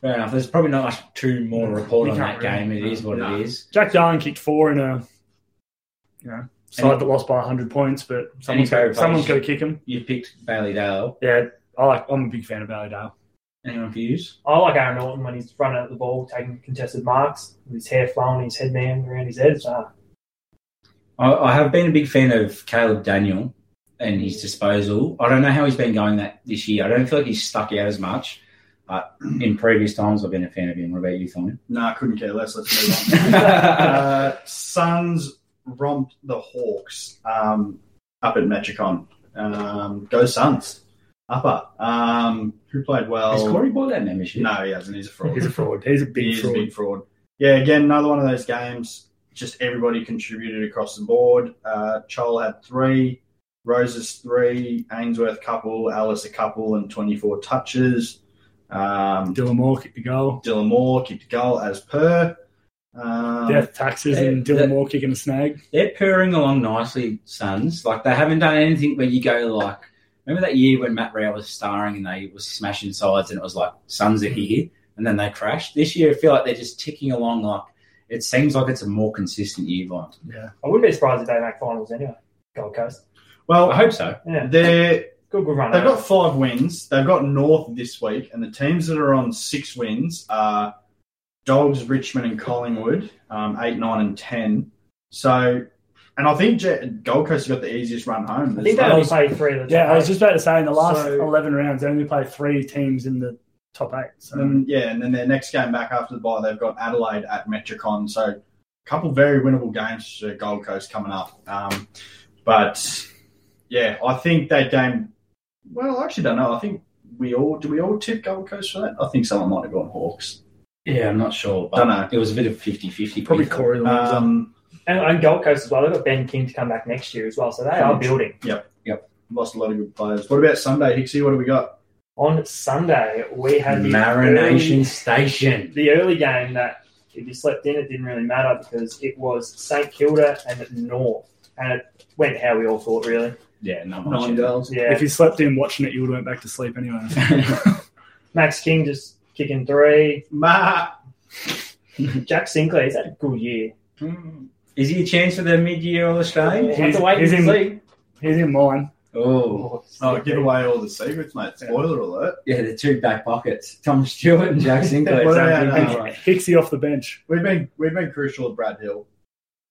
Fair enough. There's probably not much too more to report on that game. It is what it is. Jack Darling kicked four in a, side that lost by 100 points, but someone's got to kick him. You picked Bailey Dale. Yeah, I'm a big fan of Bailey Dale. Anyone views? I like Aaron Norton when he's running at the ball, taking contested marks, with his hair flowing, his headband around his head. So. I have been a big fan of Caleb Daniel and his disposal. I don't know how he's been going this year. I don't feel like he's stuck out as much. But in previous times, I've been a fan of him. What about you, Tony? No, I couldn't care less. Let's move on. Suns romped the Hawks up at Metricon. Go Suns. Upper. Who played well? Is Corey Boyle out now? No, he hasn't. He's a fraud. He's a big fraud. Yeah, again, another one of those games. Just everybody contributed across the board. Chol had 3, Roses 3, Ainsworth couple, Alice a couple, and 24 touches. Dylan Moore kicked the goal as per. Death taxes and Dylan Moore kicking a snag. They're purring along nicely, Suns. Like, they haven't done anything where you go, like, remember that year when Matt Rao was starring and they was smashing sides and it was like, Suns are here, and then they crashed? This year I feel like they're just ticking along. Like, it seems like it's a more consistent year, Vaughn. Yeah. I wouldn't be surprised if they make finals anyway, Gold Coast. Well, I hope so. Yeah. They've got 5 wins. They've got North this week, and the teams that are on 6 wins are Dogs, Richmond, and Collingwood, 8, 9, and 10. So, and I think Gold Coast have got the easiest run home. I think they only play 3 of the top 8. I was just about to say, in the last 11 rounds, they only play 3 teams in the top 8. So. And then their next game back after the bye, they've got Adelaide at Metricon. So, a couple very winnable games for Gold Coast coming up. I think that game... Well, I actually don't know. I think we all tip Gold Coast for that? I think someone might have gone Hawks. Yeah, I'm not sure. But don't know. It was a bit of 50-50. Probably Corey. And Gold Coast as well. They've got Ben King to come back next year as well, so they are building. Yep. Lost a lot of good players. What about Sunday, Hixie? What do we got? On Sunday, we had the early game that if you slept in, it didn't really matter because it was St Kilda and North, and it went how we all thought, really. Yeah, nine goals. Yeah. If you slept in watching it, you would have went back to sleep anyway. Max King just kicking 3. Jack Sinclair, he's had a good year. Is he a chance for the mid-year All-Australian? He's in mine. Oh, give away all the secrets, mate. Spoiler alert. Yeah, the two back pockets. Tom Stewart and Jack Sinclair. Hicksy off the bench. We've been crucial with Brad Hill.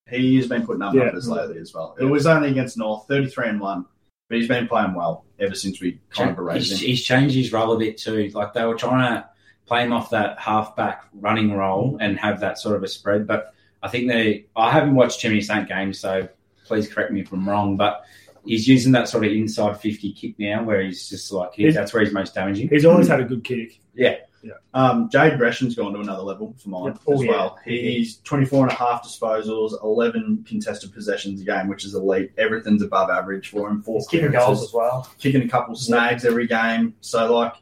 He has been putting up numbers lately as well. Yeah. It was only against North, 33-1, but he's been playing well ever since we kind of erased him. He's changed his role a bit too. Like, they were trying to play him off that half-back running role and have that sort of a spread. But I think I haven't watched Jimmy Saint games, so please correct me if I'm wrong, but he's using that sort of inside 50 kick now where he's just like, that's where he's most damaging. He's always had a good kick. Yeah. Yeah. Jade Gresham's gone to another level for mine well. He's 24.5 disposals, 11 contested possessions a game, which is elite. Everything's above average for him. He's kicking goals as well. Kicking a couple snags every game. So, like,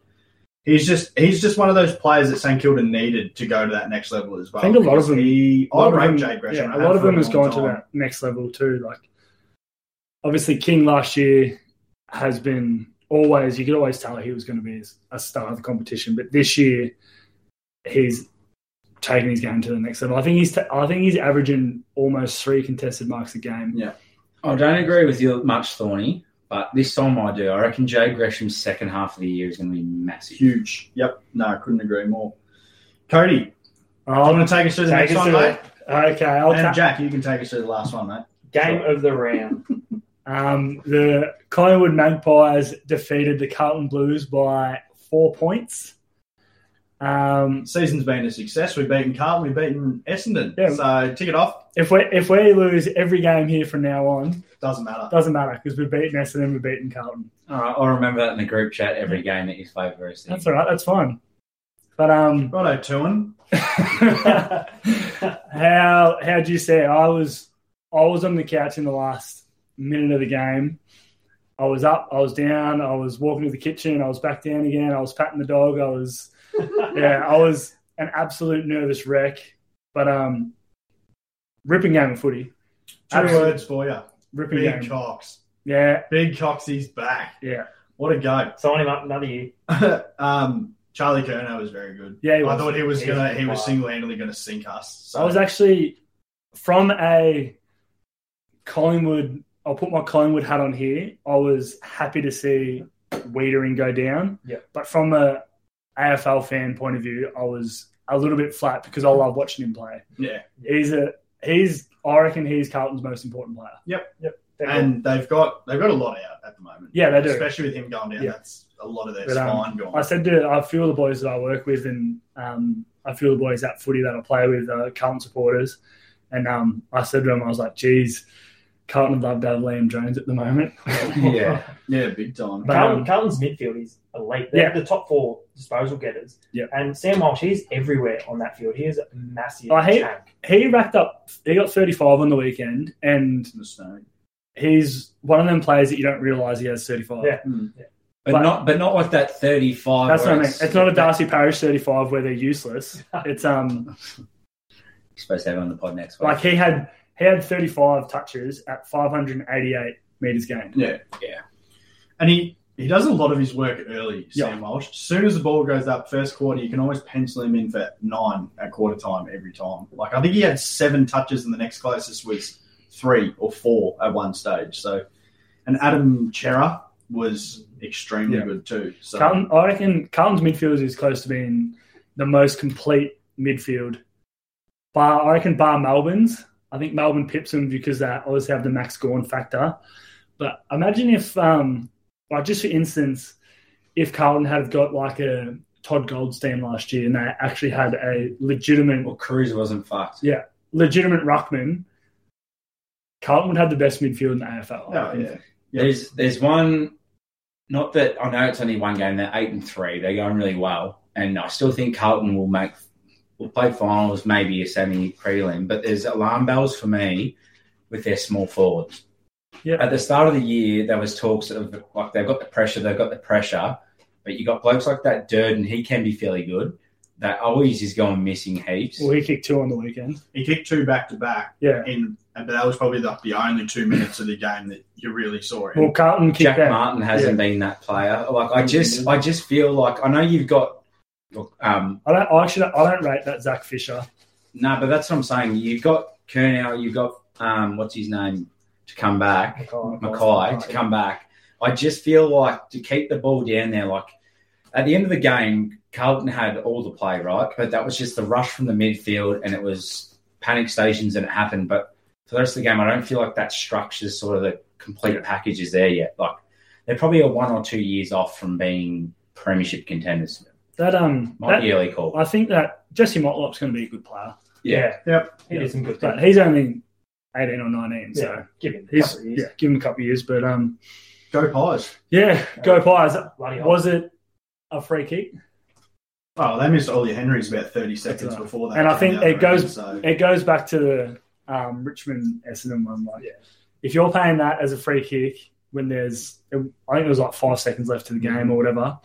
he's just one of those players that St Kilda needed to go to that next level as well. I think a lot of them... I rate Jade Gresham. Yeah, a lot of them has gone to that next level too. Like, obviously, King last year has been... you could always tell he was going to be a star of the competition, but this year he's taken his game to the next level. I think he's averaging almost 3 contested marks a game. Yeah, I don't agree with you much, Thorny, but this time I do. I reckon Jay Gresham's second half of the year is going to be massive, huge. Yep, no, I couldn't agree more. Cody, I'm going to take us through the next one, mate. Okay, Jack, you can take us through the last one, mate. Game of the round. The Collingwood Magpies defeated the Carlton Blues by 4 points. Season's been a success. We've beaten Carlton, we've beaten Essendon. Yeah. So tick it off. If we lose every game here from now on, doesn't matter because we've beaten Essendon, we've beaten Carlton. All right, I'll remember that in the group chat every game that you play for Essendon. That's all right. That's fine. But righto, Tuan. How do you say? I was on the couch in the last minute of the game. I was up, I was down, I was walking to the kitchen, I was back down again, I was patting the dog, I was an absolute nervous wreck. But ripping game of footy. Two words for you. Ripping Big game. Big Cox. Yeah. Big Cox, he's back. Yeah. What a go. Sign him up another year. Charlie Curnow was very good. Yeah, I thought he was single-handedly going to sink us. So. I was actually from a Collingwood... I'll put my Collingwood hat on here. I was happy to see Wiedering go down. Yeah. But from an AFL fan point of view, I was a little bit flat because I love watching him play. Yeah. I reckon he's Carlton's most important player. Yep. And they've got a lot out at the moment. Yeah, they do. Especially with him going down. Yeah. That's a lot of their spine gone. I said to a few of the boys that I work with and a few of the boys at footy that I play with are Carlton supporters. And I said to them, I was like, geez, Carlton would love to have Liam Jones at the moment. yeah, big time. But, Carlton's midfield is elite. They're the top 4 disposal getters. Yeah. And Sam Walsh, he's everywhere on that field. He is a massive tank. He racked up, he got 35 on the weekend, and he's one of them players that you don't realise he has 35. Yeah. Mm. Yeah. But not like that 35. That's what I mean. It's not a Darcy Parish 35 where they're useless. It's You're supposed to have him on the pod next week. Like He had 35 touches at 588 metres gained. Yeah. And he does a lot of his work early, Sam Walsh. As soon as the ball goes up first quarter, you can always pencil him in for 9 at quarter time every time. Like, I think he had 7 touches and the next closest was 3 or 4 at one stage. So, and Adam Chera was extremely good too. So I reckon Carlton's midfield is close to being the most complete midfield. I reckon bar Melbourne's. I think Melbourne pips them because they always have the Max Gawn factor. But imagine if, just for instance, if Carlton had got like a Todd Goldstein last year and they actually had a legitimate... Well, Cruiser wasn't fucked. Yeah, legitimate ruckman, Carlton would have the best midfield in the AFL. Yeah. There's one... Not that... I know it's only one game. They're 8-3. They're going really well. And I still think Carlton will play finals, maybe a semi-prelim, but there's alarm bells for me with their small forwards. Yep. At the start of the year, there was talks of, like, they've got the pressure, but you got blokes like that Durden, he can be fairly good. That always is going missing heaps. Well, he kicked 2 on the weekend. He kicked 2 back-to-back. Yeah. But that was probably the only 2 minutes of the game that you really saw it. Well, Carlton kicked Jack Martin hasn't been that player. Like, I just feel like, I know you've got, look, I don't rate that Zach Fisher. No, but that's what I'm saying. You've got Curnow, you've got, what's his name, to come back, Mackay to come back. I just feel like to keep the ball down there, like at the end of the game, Carlton had all the play, right? But that was just the rush from the midfield and it was panic stations and it happened. But for the rest of the game, I don't feel like that structure's sort of the complete package is there yet. Like they're probably a 1 or 2 years off from being premiership contenders. That might be early call. I think that Jesse Motlop's going to be a good player. Yeah. Yep. He did some good things. He's only 18 or 19, yeah. So give him a couple of years. Yeah, give him a couple of years. But go Pies. Yeah, go Pies. Was it a free kick? Oh, they missed Ollie Henry's about 30 seconds before that. And I think it goes back to the Richmond Essendon one. Like, yeah. If you're paying that as a free kick when there's, I think there was like 5 seconds left to the game or whatever,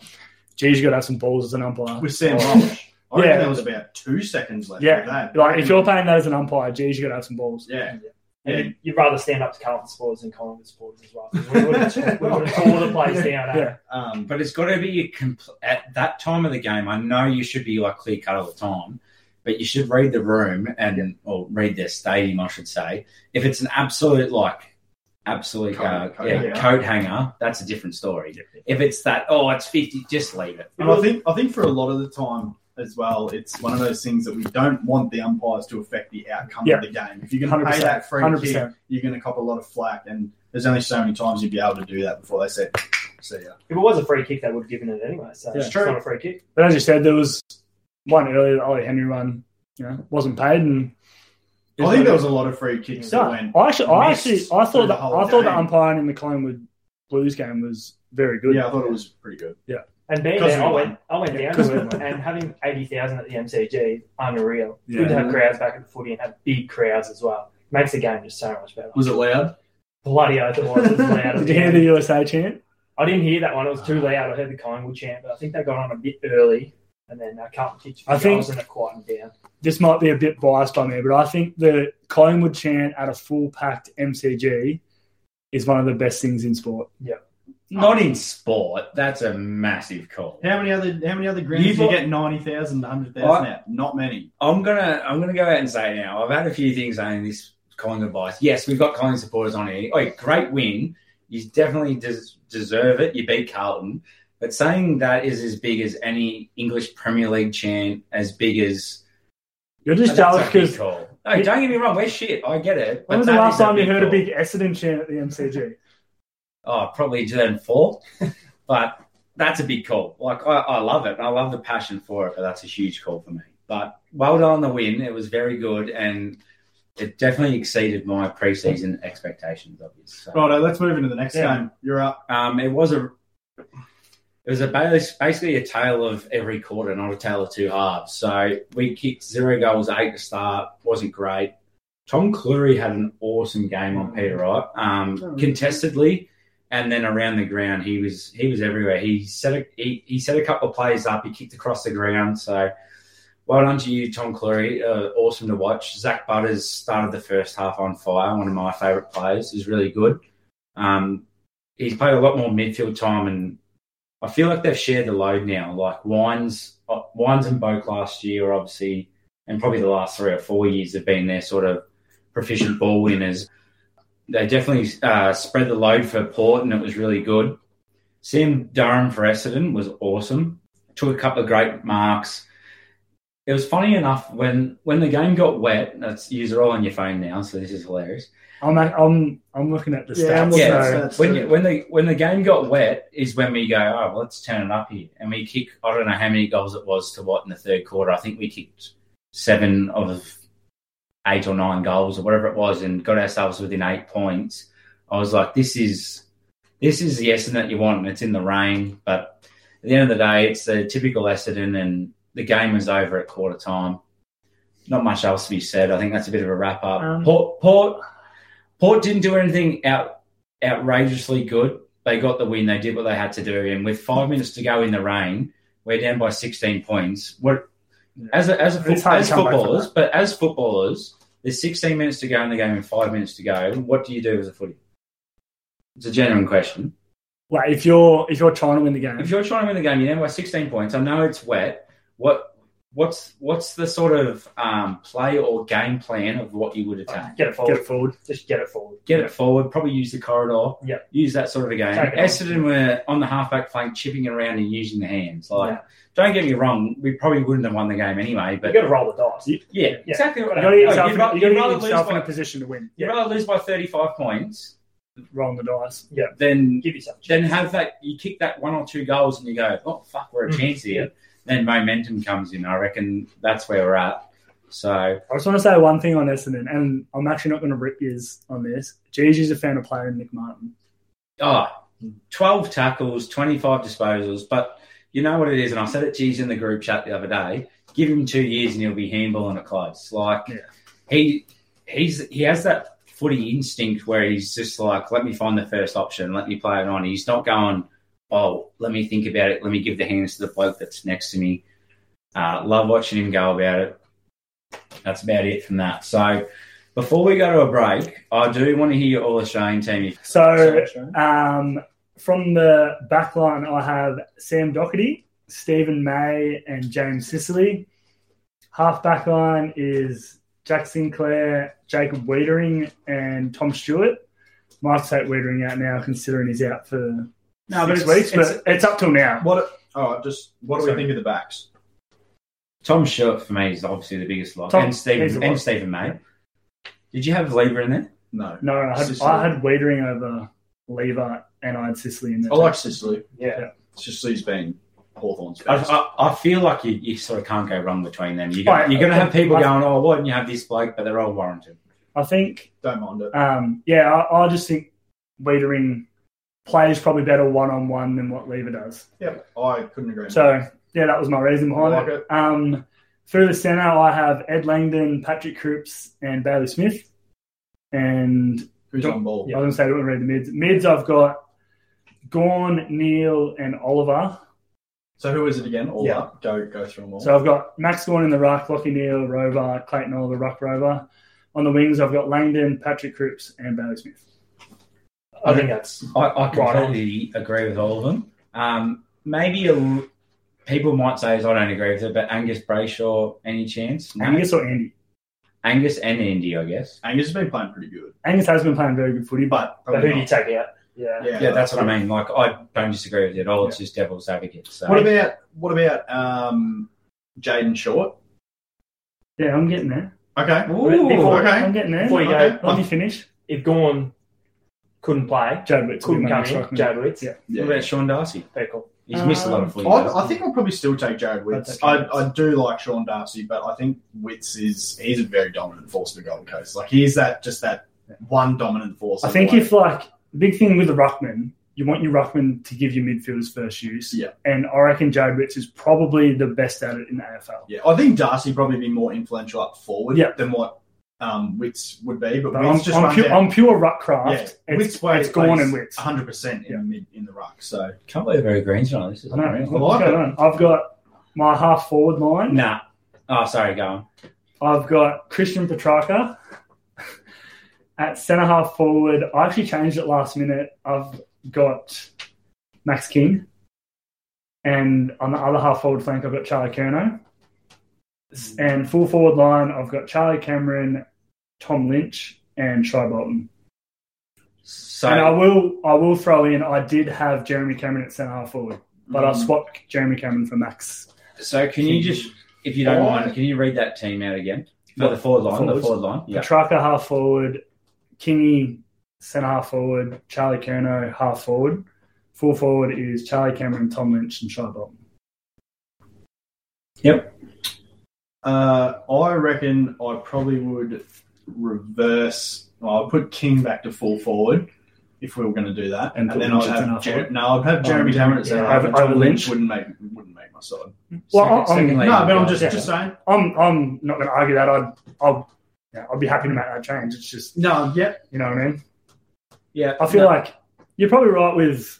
geez, you got to have some balls as an umpire. With Sam Walsh. I reckon there was about 2 seconds left. Yeah, that. Like if you're paying that as an umpire, geez, you got to have some balls. Yeah. And you'd rather stand up to Carlton supporters than Collingwood supporters as well. We would have tore the place down. Yeah. But it's got to be at that time of the game. I know you should be like clear cut all the time, but you should read the room or read their stadium, I should say. If it's an absolute coat hanger, that's a different story. Yeah. If it's that, it's 50, just leave it. And I think for a lot of the time as well, it's one of those things that we don't want the umpires to affect the outcome of the game. If you can pay that free kick, you're going to cop a lot of flack, and there's only so many times you'd be able to do that before they said, see ya. If it was a free kick, they would have given it anyway, so it's not a free kick. But as you said, there was one earlier, the Ollie Henry one, wasn't paid, and I think there was a lot of free kicks that went. I thought the umpiring in the Collingwood Blues game was very good. Yeah, I thought it was pretty good. Yeah. And being there, I went down to it, and having 80,000 at the MCG, unreal. Yeah. Good to have crowds back at the footy and have big crowds as well. Makes the game just so much better. Was it loud? Bloody oath it was. It was loud. Did you hear the USA chant? I didn't hear that one. It was too loud. I heard the Collingwood chant, but I think they got on a bit early, and then Carlton kicked for goals and it quietened down. This might be a bit biased by me, but I think the Collingwood chant at a full-packed MCG is one of the best things in sport. Yeah. Not in sport. That's a massive call. How many other grounds do you get 90,000, 100,000 out? Not many. I'm gonna go out and say now. I've had a few things saying this Collingwood bias. Yes, we've got Collingwood supporters on here. Oh, great win. You definitely deserve it. You beat Carlton, but saying that is as big as any English Premier League chant, as big as you're just jealous because. No, don't get me wrong. We're shit. I get it. When was the last time you heard a big Essendon chant at the MCG? Oh, probably 2004, but that's a big call. Like, I love it. I love the passion for it, but that's a huge call for me. But well done on the win. It was very good, and it definitely exceeded my pre-season expectations, obviously. So. Righto, let's move into the next game. You're up. It was basically a tale of every quarter, not a tale of two halves. So we kicked 0 goals, 8 to start. Wasn't great. Tom Cleary had an awesome game on Peter Wright. Contestedly. And then around the ground, he was everywhere. He set a couple of plays up. He kicked across the ground. So well done to you, Tom Cleary. Awesome to watch. Zach Butters started the first half on fire. One of my favourite players. He's really good. He's played a lot more midfield time, and I feel like they've shared the load now. Like Wines and Boak last year, obviously, and probably the last 3 or 4 years have been their sort of proficient ball winners. They definitely spread the load for Port, and it was really good. Sam Durham for Essendon was awesome. Took a couple of great marks. It was funny enough, when the game got wet, you're all on your phone now, so this is hilarious. I'm looking at the stats. Yeah, so when the game got wet is when we go, well, let's turn it up here. And we kick, I don't know how many goals it was to what in the third quarter. I think we kicked 7 of 8 or 9 goals or whatever it was, and got ourselves within 8 points. I was like, this is the Essendon that you want, and it's in the rain. But at the end of the day, it's a typical Essendon, and the game was over at quarter time. Not much else to be said. I think that's a bit of a wrap-up. Port didn't do anything outrageously good. They got the win. They did what they had to do. And with 5 minutes to go in the rain, we're down by 16 points. As footballers, but as footballers, there's 16 minutes to go in the game and 5 minutes to go. What do you do as a footy? It's a genuine question. Well, if you're trying to win the game, you're down by 16 points. I know it's wet. What What's the sort of play or game plan of what you would attack? Get it forward. Just get it forward. Probably use the corridor. Yeah. Use that sort of a game. Essendon were on the halfback flank, chipping around and using the hands. Don't get me wrong, we probably wouldn't have won the game anyway. But you got to roll the dice. Exactly what I mean. You'd rather lose by, in a position to win. You'd rather lose by 35 points. Roll the dice. Yeah. Then give yourself a chance. Then have that. You kick that one or two goals and you go, oh fuck, we're a chance here. Then momentum comes in. I reckon that's where we're at. So I just want to say one thing on Essendon, and I'm actually not going to rip yous on this. Gigi's a fan of player in Nick Martin. 12 tackles, 25 disposals. But you know what it is, and I said it Gigi in the group chat the other day, give him 2 years and he'll be handballing it close. He has that footy instinct where he's just like, let me find the first option, let me play it on. He's not going, oh, let me think about it. Let me give the hands to the bloke that's next to me. Love watching him go about it. That's about it from that. So before we go to a break, I do want to hear your All-Australian team. So from the back line, I have Sam Doherty, Stephen May and James Sicily. Half back line is Jack Sinclair, Jacob Wiedering and Tom Stewart. Might take Wiedering out now considering he's out for... No, but it's up till now. What do we think of the backs? Tom Stewart for me is obviously the biggest loss, and Stephen May. Yeah. Did you have Lever in there? No. I had Wiedering over Lever, and I had Sicily in there. I like Sicily. Yeah. Sicily's been Hawthorn's best. I feel like you sort of can't go wrong between them. You're going to have people going, oh, why didn't you have this bloke? But they're all warranted. I think. Don't mind it. I just think Wiedering plays probably better one-on-one than what Lever does. Yeah, I couldn't agree. So, yeah, that was my reason behind it. Through the centre, I have Ed Langdon, Patrick Cripps and Bailey Smith. And who's on ball? I was going to say, I don't want to read the mids. Mids, I've got Gawn, Neil and Oliver. So who is it again? All up. Go through them all. So I've got Max Gawn in the ruck, Lockie Neal, Rover, Clayton Oliver, ruck Rover. On the wings, I've got Langdon, Patrick Cripps and Bailey Smith. I think that's... I completely agree with all of them. People might say, I don't agree with it, but Angus Brayshaw, any chance? No. Angus or Andy? Angus and Andy, I guess. Angus has been playing pretty good. Angus has been playing very good footy, but who do you take out? Yeah, that's what I mean. Like, I don't disagree with it at all. It's just devil's advocate. So. What about Jaden Short? Yeah, I'm getting there. Okay. I'm getting there. Before you go, let me finish. If Gawn... couldn't play. Couldn't come in. Jared Witts. Yeah. What about Sean Darcy? Very cool. He's missed a lot of footy. I think I'll probably still take Jared Witts. I do like Sean Darcy, but I think Witts he's a very dominant force for the Gold Coast. Like, he is that one dominant force. I think the big thing with the ruckman, you want your ruckman to give your midfielders first use. Yeah. And I reckon Jared Witts is probably the best at it in the AFL. Yeah. I think Darcy probably be more influential up forward than what Witts would be, but Witts just on pure ruck craft. Yeah. It's Gawn and Witts 100% in the ruck. So can't believe very green tonight. This is unreal. I like it. I've got my half forward line. Nah. Oh, sorry. Go on. I've got Christian Petrarca at centre half forward. I actually changed it last minute. I've got Max King, and on the other half forward flank, I've got Charlie Curnow. And full forward line, I've got Charlie Cameron, Tom Lynch, and Try Bolton. So, and I will throw in, I did have Jeremy Cameron at centre half forward, but I swapped Jeremy Cameron for Max. So can you just, if you don't mind, can you read that team out again? The forward line. Forwards. The forward line. Yeah. Petrarca half forward, Kingy centre half forward, Charlie Curnow half forward. Full forward is Charlie Cameron, Tom Lynch, and Try Bolton. Yep. I reckon I probably would reverse. Well, I'd put King back to full forward if we were going to do that, and then I'd have Jeremy Cameron at centre half. Tom Lynch wouldn't make my side. Well, I'm just saying. I'm not going to argue that. I'd be happy to make that change. It's just you know what I mean. Yeah, I feel like you're probably right with.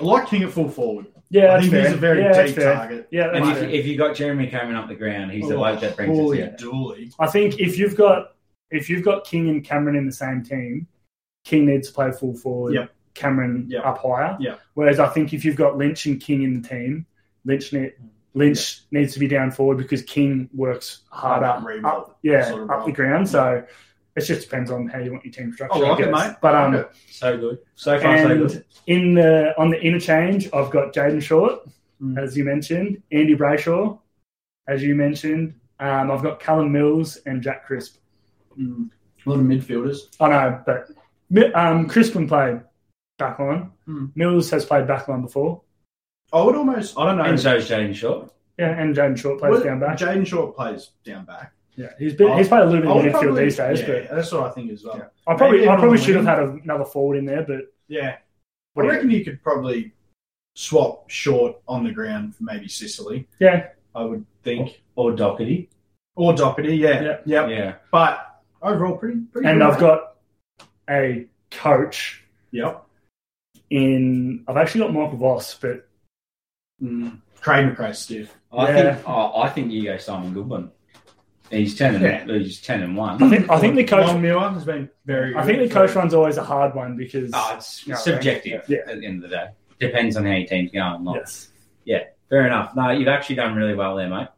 I like King at full forward. Yeah, I think he's a very deep target. Yeah, and if you got Jeremy Cameron up the ground, he's the bloke that brings it. Holy dooly. I think if you've got King and Cameron in the same team, King needs to play full forward. Yep. Cameron up higher. Yeah. Whereas I think if you've got Lynch and King in the team, Lynch Lynch needs to be down forward because King works harder up the ground. So it just depends on how you want your team structure. I like it, mate. But so good. So far, so good. On the interchange, I've got Jaden Short, as you mentioned, Andy Brayshaw, as you mentioned. I've got Callum Mills and Jack Crisp. A lot of midfielders. I know, but Crispin played backline. Mills has played backline before. I would almost, I don't know. And so is Jaden Short. Yeah, and Jaden Short plays down back. Jaden Short plays down back. Yeah, he's played a little bit in the midfield these days. Yeah, but that's what I think as well. Yeah. I probably should have had another forward in there, but... Yeah. I reckon you could probably swap Short on the ground for maybe Sicily. Yeah. I would think. Or Doherty. Or Doherty, yeah. But overall, pretty and good. And I've got a coach. Yep. I've actually got Michael Voss, but... Craig McRae's stiff. I think you go Simon Goodwin. He's 10-1. I think the coach Muir has been very good. I think the coach one's always a hard one because it's subjective at the end of the day. Depends on how your team's going. Yes. Yeah, fair enough. No, you've actually done really well there, mate.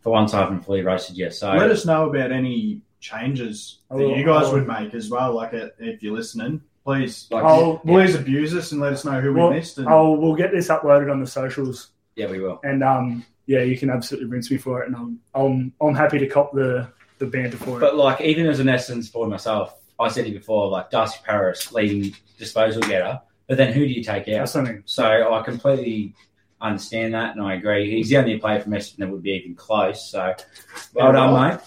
For once I haven't fully roasted you. So let us know about any changes that you guys would make as well, like if you're listening. Please, please abuse us and let us know who we missed. And... we'll get this uploaded on the socials. Yeah, we will. And you can absolutely rinse me for it, and I'm happy to cop the banter for it. But even as an Essendon boy myself, I said it before, Darcy Paris leading disposal getter, but then who do you take out? Something. So I completely understand that, and I agree. He's the only player from Essendon that would be even close. So well done, mate.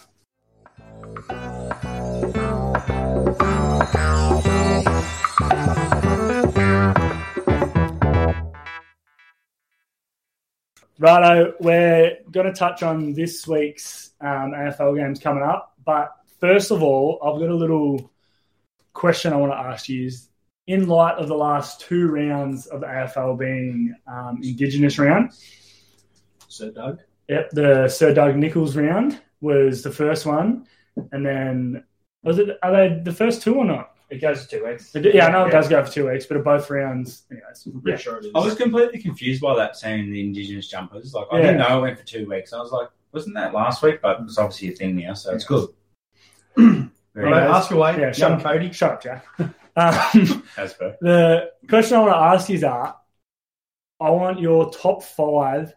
Righto, we're going to touch on this week's AFL games coming up. But first of all, I've got a little question I want to ask you. In light of the last two rounds of the AFL being Indigenous round. Sir Doug? Yep, the Sir Doug Nicholls round was the first one. And then, are they the first two or not? It goes for 2 weeks. It does go for 2 weeks, but at both rounds, anyways. Yeah. Sure it is. I was completely confused by that, saying the Indigenous jumpers. I didn't know it went for 2 weeks. I was like, wasn't that last week? But it's obviously a thing now, so it's good. Ask away. Yeah, shut up, Cody. Shut up, Jack. As per. The question I want to ask you is I want your top 5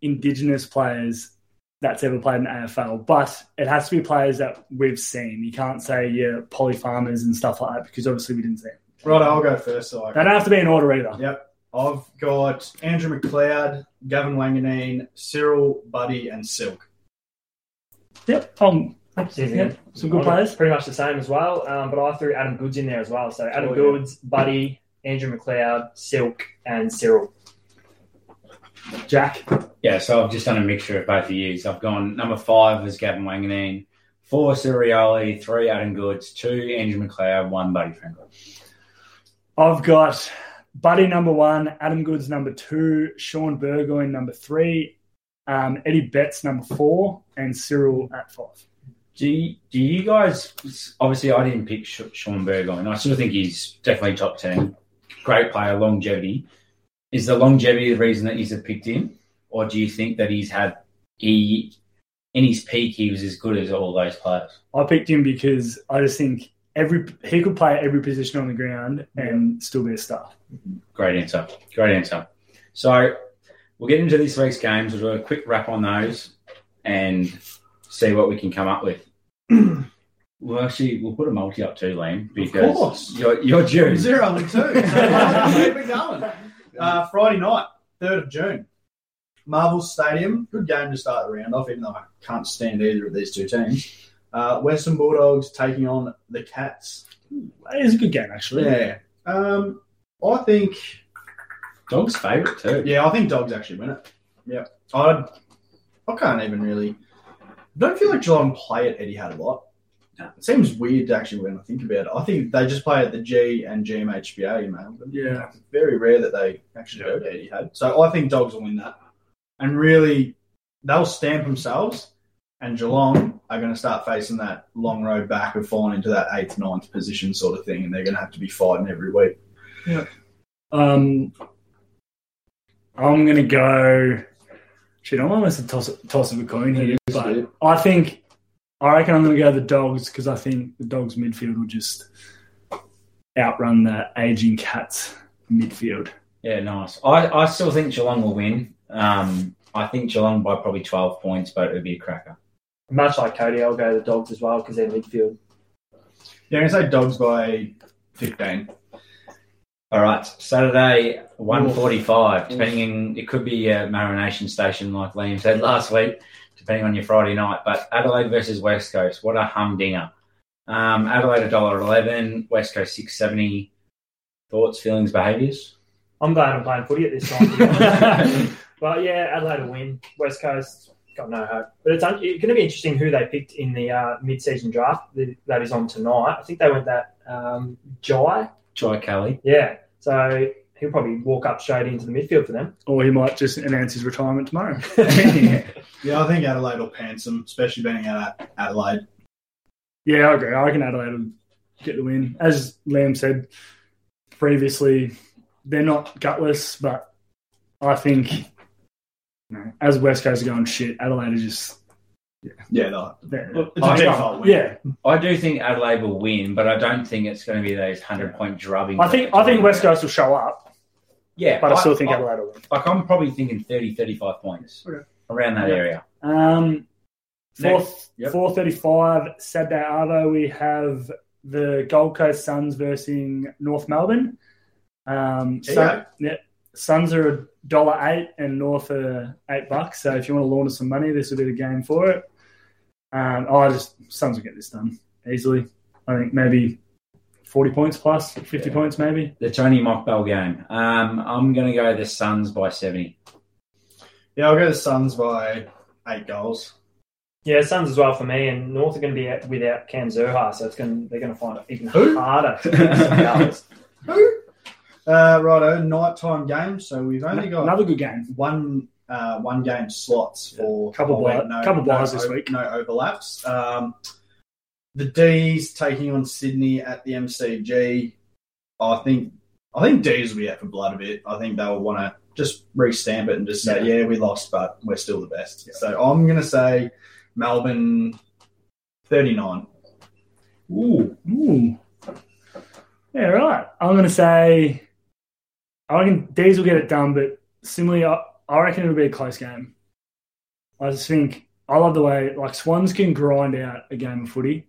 Indigenous players that's ever played in the AFL, but it has to be players that we've seen. You can't say, Polly Farmers and stuff like that because obviously we didn't see them. Right, I'll go first. So they don't have to be in order either. Yep. I've got Andrew McLeod, Gavin Wanganeen, Cyril, Buddy and Silk. Yep. Some good players. Pretty much the same as well, but I threw Adam Goods in there as well. So Adam Goods, Buddy, Andrew McLeod, Silk and Cyril. Jack? Yeah, so I've just done a mixture of both of you. I've gone number 5 is Gavin Wanganeen, 4 Sirioli, 3 Adam Goods, 2 Andrew McLeod, 1 Buddy Franklin. I've got Buddy number 1, Adam Goods number 2, Sean Burgoyne number 3, Eddie Betts number 4, and Cyril at 5. Do you guys, obviously I didn't pick Sean Burgoyne. I still think he's definitely top 10. Great player, longevity. Is the longevity the reason that he's picked him? Or do you think that in his peak, he was as good as all those players? I picked him because I just think he could play every position on the ground and still be a star. Great answer. So we'll get into this week's games. We'll do a quick wrap on those and see what we can come up with. We'll put a multi up too, Liam, because of course. You're due. 0-2. So where are we going? Friday night, 3rd of June, Marvel Stadium. Good game to start the round off, even though I can't stand either of these two teams. Western Bulldogs taking on the Cats. It is a good game, actually. Yeah. I think... Dogs' favourite, too. Yeah, I think Dogs actually win it. Yeah. I can't even really... don't feel like Geelong play at Etihad a lot. No. It seems weird, actually, when I think about it. I think they just play at the G and GMHBA, man. Yeah. It's very rare that they actually go to Etihad. So I think Dogs will win that. And really, they'll stamp themselves, and Geelong are going to start facing that long road back of falling into that 8th, 9th position sort of thing, and they're going to have to be fighting every week. Yeah. I'm going to go Shit, I'm almost a toss of a coin here, but I reckon I'm going to go the Dogs because I think the Dogs midfield will just outrun the aging Cats midfield. Yeah, nice. I still think Geelong will win. I think Geelong by probably 12 points, but it'll be a cracker. Much like Cody, I'll go the Dogs as well because they're midfield. Yeah, I'm going to say Dogs by 15. All right, Saturday, 1:45, depending on, it could be a marination station like Liam said last week, depending on your Friday night. But Adelaide versus West Coast, what a humdinger. Adelaide $1.11, West Coast $6.70. Thoughts, feelings, behaviours? I'm glad I'm playing footy at this time. Well, yeah, Adelaide will win. West Coast, got no hope. But it's going to be interesting who they picked in the mid-season draft that is on tonight. I think they went that Jai Kelly. Yeah. So he'll probably walk up straight into the midfield for them. Or he might just announce his retirement tomorrow. Yeah, I think Adelaide will pants them, especially being out at Adelaide. Yeah, I agree. I reckon Adelaide will get the win. As Liam said previously, they're not gutless, but I think as West Coast are going shit, Adelaide are just... Yeah, I do think Adelaide will win, but I don't think it's going to be those 100-point drubbing. I think West Coast will show up. Yeah, but I still think Adelaide will win. Like I'm probably thinking 30, 35 points around that area. 4:35 Saturday Arvo, we have the Gold Coast Suns versus North Melbourne. Suns are $1.08 and North are $8. So if you want to launder some money, this will be the game for it. Suns will get this done easily. I think maybe 40 points plus, 50 points maybe. The Tony Mockbell game. I'm going to go the Suns by 70. Yeah, I'll go the Suns by 8 goals. Yeah, Suns as well for me. And North are going to be without Cam Zerha, so they're going to find it even harder to get some goals. Righto, nighttime game. So we've only got another good game. One game slots for a couple of bars this week. No overlaps. The D's taking on Sydney at the MCG. I think D's will be out for blood a bit. I think they'll want to just re-stamp it and just say, yeah, we lost, but we're still the best. Yeah. So I'm going to say Melbourne 39. Ooh. Yeah, right. I'm going to say... I reckon D's will get it done, but similarly, I reckon it'll be a close game. I just think I love the way Swans can grind out a game of footy,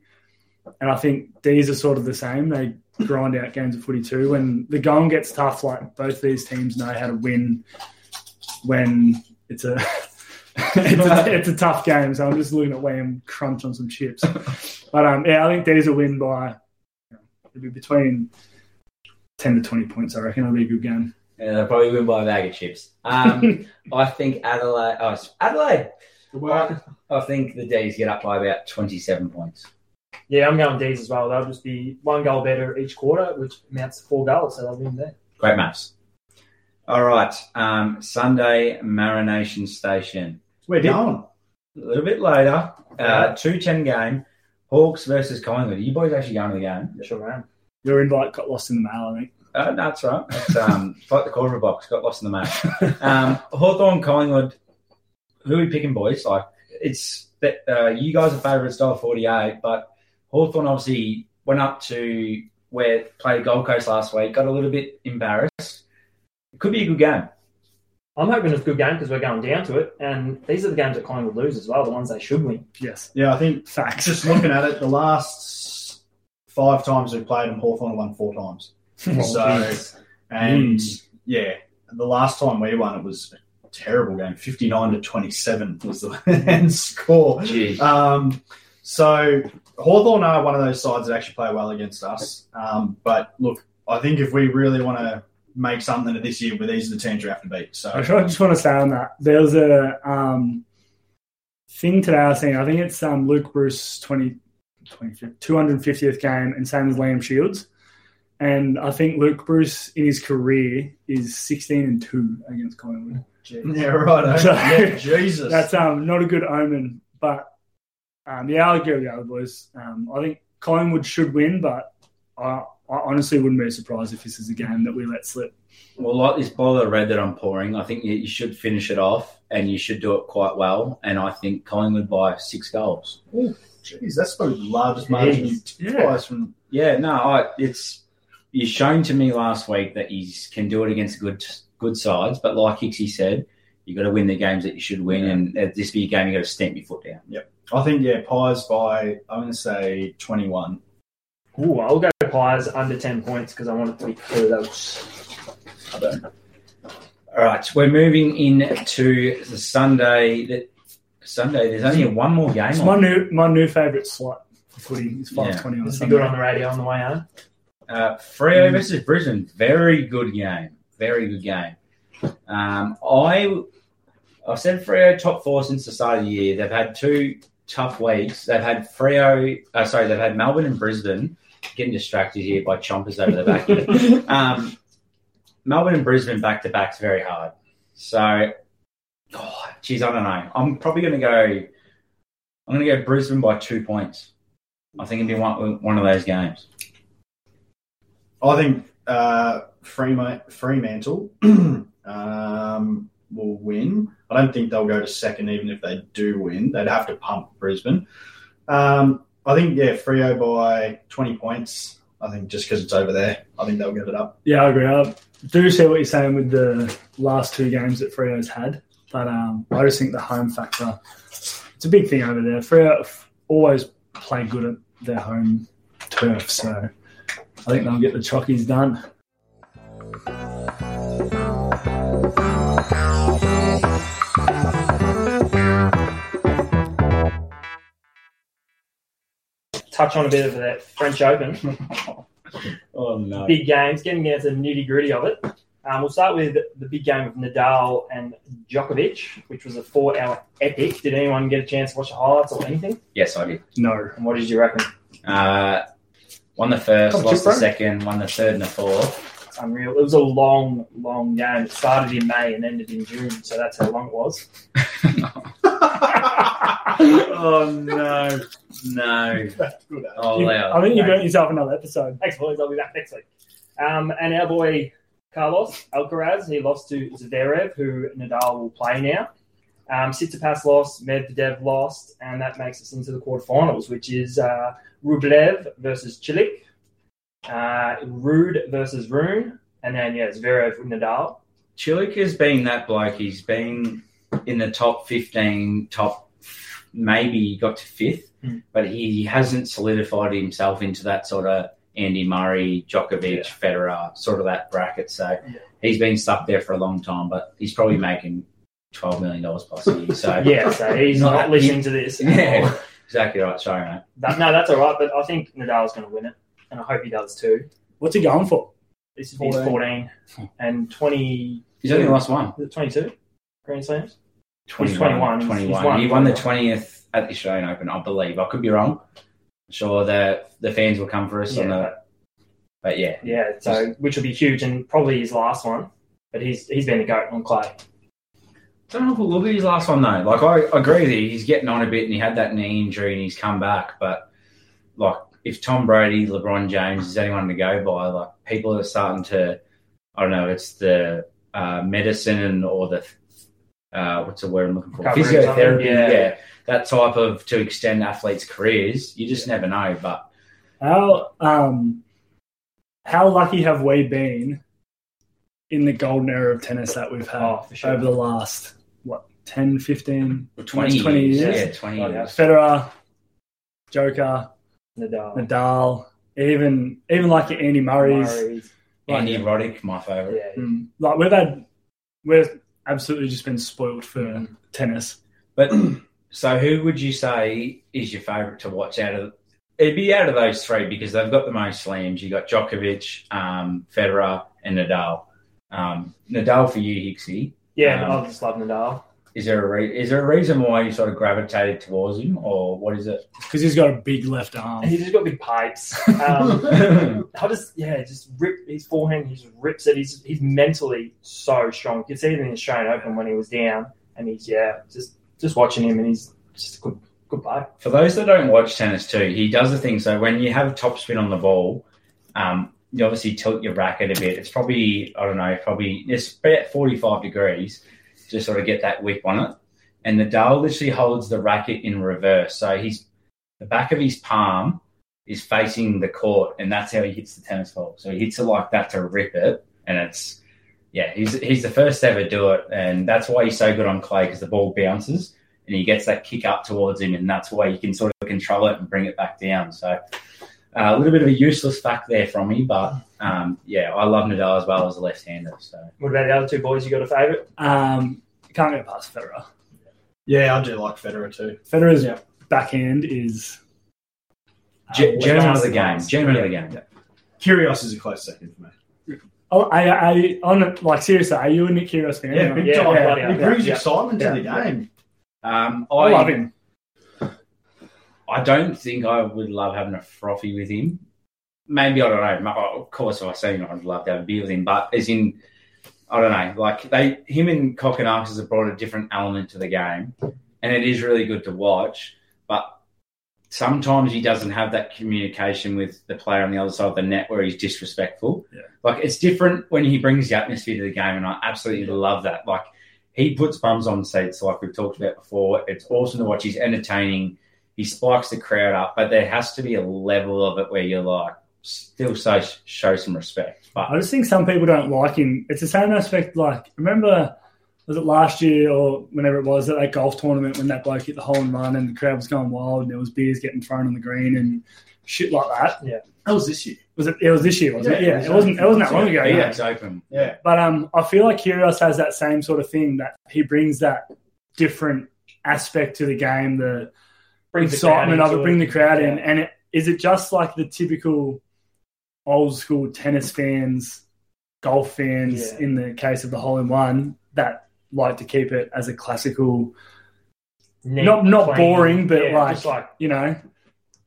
and I think D's are sort of the same. They grind out games of footy too. When the going gets tough, both these teams know how to win when it's a it's a tough game. So I'm just looking at Liam crunch on some chips. But I think D's will win by it'll be between 10 to 20 points. I reckon it'll be a good game. Yeah, they'll probably win by a bag of chips. I think Adelaide... Oh, Adelaide! I think the D's get up by about 27 points. Yeah, I'm going D's as well. They'll just be one goal better each quarter, which amounts to 4 goals, so they'll win there. Great maths. All right. Sunday, Marination Station. We're down. A little bit later. 2:10 game. Hawks versus Collingwood. Are you boys actually going to the game? Yeah, sure I am. Your invite got lost in the mail, I think. That's right. It's like the corner box, got lost in the mail. Hawthorn, Collingwood, who are we picking, boys? You guys are favourites, $1.48, but Hawthorn obviously went up to where played Gold Coast last week, got a little bit embarrassed. It could be a good game. I'm hoping it's a good game because we're going down to it, and these are the games that Collingwood lose as well, the ones they should win. Yes. Yeah, I think facts. Just looking at it, the last 5 times we've played them, Hawthorn won 4 times. The last time we won, it was a terrible game. 59-27 was the end score. So Hawthorn are one of those sides that actually play well against us. But look, I think if we really want to make something of this year, but these are the teams you have to beat. So I just want to say on that, there was a thing today I was seeing. I think it's Luke Bruce's 250th game, and same as Liam Shields. And I think Luke Bruce in his career is 16-2 against Collingwood. Jeez. Yeah, right. So, yeah, Jesus, that's not a good omen. But I'll go with the other boys. I think Collingwood should win, but I honestly wouldn't be surprised if this is a game that we let slip. Well, like this bottle of red that I'm pouring, I think you should finish it off and you should do it quite well. And I think Collingwood by 6 goals. Oh, jeez, that's probably the largest margin twice from. Yeah, no, you've shown to me last week that he can do it against good sides, but like Hixie said, you got to win the games that you should win, and this be a game you got to stamp your foot down. Yep, I think Pies by I'm going to say 21. Ooh, I'll go Pies under 10 points because I want it to be clear. That was... All right, we're moving into the Sunday. There's only one more game. It's my new favourite slot for footy. It's 5:20 on Sunday. Good on the radio on the way home. Freo versus Brisbane. Very good game. Very good game. I said Freo top 4 since the start of the year. They've had 2 tough weeks. They've had they've had Melbourne and Brisbane. Getting distracted here by chompers over the back here. Melbourne and Brisbane back to back's very hard. So, I don't know. I'm probably going to go. I'm going to go Brisbane by 2 points. I think it'll be one of those games. I think Fremantle will win. I don't think they'll go to second, even if they do win. They'd have to pump Brisbane. I think, Freo by 20 points. I think just because it's over there, I think they'll get it up. Yeah, I agree. I do see what you're saying with the last 2 games that Freo's had, but I just think the home factor, it's a big thing over there. Freo always play good at their home turf, so I think they'll get the chockies done. Touch on a bit of that French Open. Oh, no. Big games, getting into the nitty-gritty of it. We'll start with the big game of Nadal and Djokovic, which was a 4-hour epic. Did anyone get a chance to watch the highlights or anything? Yes, I did. No. And what did you reckon? Won the first, lost the second, won the third and the fourth. It's unreal. It was a long, long game. It started in May and ended in June, so that's how long it was. Oh, no. That's good. I think you've earned yourself another episode. Thanks, boys. I'll be back next week. And our boy Carlos Alcaraz, he lost to Zverev, who Nadal will play now. Tsitsipas lost, Medvedev lost, and that makes us into the quarterfinals, which is Rublev versus Cilic, Ruud versus Rune, and then, Zverev with Nadal. Cilic has been that bloke. He's been in the top 15, maybe he got to 5th, but he hasn't solidified himself into that sort of Andy Murray, Djokovic, Federer, sort of that bracket. So he's been stuck there for a long time, but he's probably making $12 million plus a year. So so he's not listening to this. Yeah, exactly right. Sorry, mate. No, that's all right, but I think Nadal's going to win it, and I hope he does too. What's he going for? This is 14 and 20. He's only lost one. Is it 22 Grand Slams? 21. He won the 20th at the Australian Open, I believe. I could be wrong. I'm sure the fans will come for us. So which will be huge and probably his last one. But he's been a GOAT on clay. Don't know if we'll look at his last one, though. Like, I agree with you. He's getting on a bit and he had that knee injury and he's come back. But, like, if Tom Brady, LeBron James is anyone to go by, like, people are starting to, I don't know, it's the medicine or the... what's the word I'm looking for? Physiotherapy, that type of to extend athletes' careers. You just never know. But how lucky have we been in the golden era of tennis that we've had over the last 10, 15, 20 years? Yeah, 20 years. Federer, Djokovic, Nadal, even like Andy Murray's, Andy Roddick, my favourite. Yeah, yeah. Like we've absolutely just been spoiled for tennis. But so who would you say is your favourite to watch out of – it'd be out of those 3 because they've got the most slams. You've got Djokovic, Federer and Nadal. Nadal for you, Hixie. Yeah, I just love Nadal. Is there a reason why you sort of gravitated towards him, or what is it? Because he's got a big left arm. And he's just got big pipes. Just rip his forehand. He just rips it. He's mentally so strong. You could see it in the Australian Open when he was down, and he's just watching him, and he's just a good player. For those that don't watch tennis too, he does the thing. So when you have topspin on the ball, You obviously tilt your racket a bit. It's probably, I don't know, it's about 45 degrees to sort of get that whip on it. And Nadal literally holds the racket in reverse. So he's, the back of his palm is facing the court, and that's how he hits the tennis ball. So he hits it like that to rip it, and it's, yeah, he's the first to ever do it, and that's why he's so good on clay, because the ball bounces and he gets that kick up towards him, and that's why you can sort of control it and bring it back down. So a little bit of a useless fact there from me, but yeah, I love Nadal as well as a left-hander. So what about the other two boys? You got a favourite? Can't go past Federer. Yeah, I do like Federer too. Federer's backhand is gentleman of the game. Gentleman of the game. Kyrgios is a close second for me. Oh, I on like seriously, are you a Nick Kyrgios fan? Yeah, big time. He brings excitement to the game. I love him. I don't think I would love having a frothy with him. Maybe, I don't know. Of course, I've seen I'd love to have a beer with him, but as in, I don't know. Like him and Kokonakis have brought a different element to the game, and it is really good to watch. But sometimes he doesn't have that communication with the player on the other side of the net where he's disrespectful. Yeah. Like it's different when he brings the atmosphere to the game, and I absolutely love that. Like he puts bums on seats, like we've talked about before. It's awesome to watch. He's entertaining. He spikes the crowd up, but there has to be a level of it where you're like, still show some respect. But I just think some people don't like him. It's the same aspect, like, remember, was it last year or whenever it was, at that golf tournament when that bloke hit the hole and run and the crowd was going wild and there was beers getting thrown on the green and shit like that? Yeah. That was this year. It was this year, wasn't it? Yeah, it wasn't that long ago. Yeah, no. It's open. Yeah. But I feel like Kyrgios has that same sort of thing, that he brings that different aspect to the game, the excitement of it, bring the crowd in. And is it just like the typical old school tennis fans, golf fans, in the case of the hole-in-one, that like to keep it as a classical, not boring, but like, you know,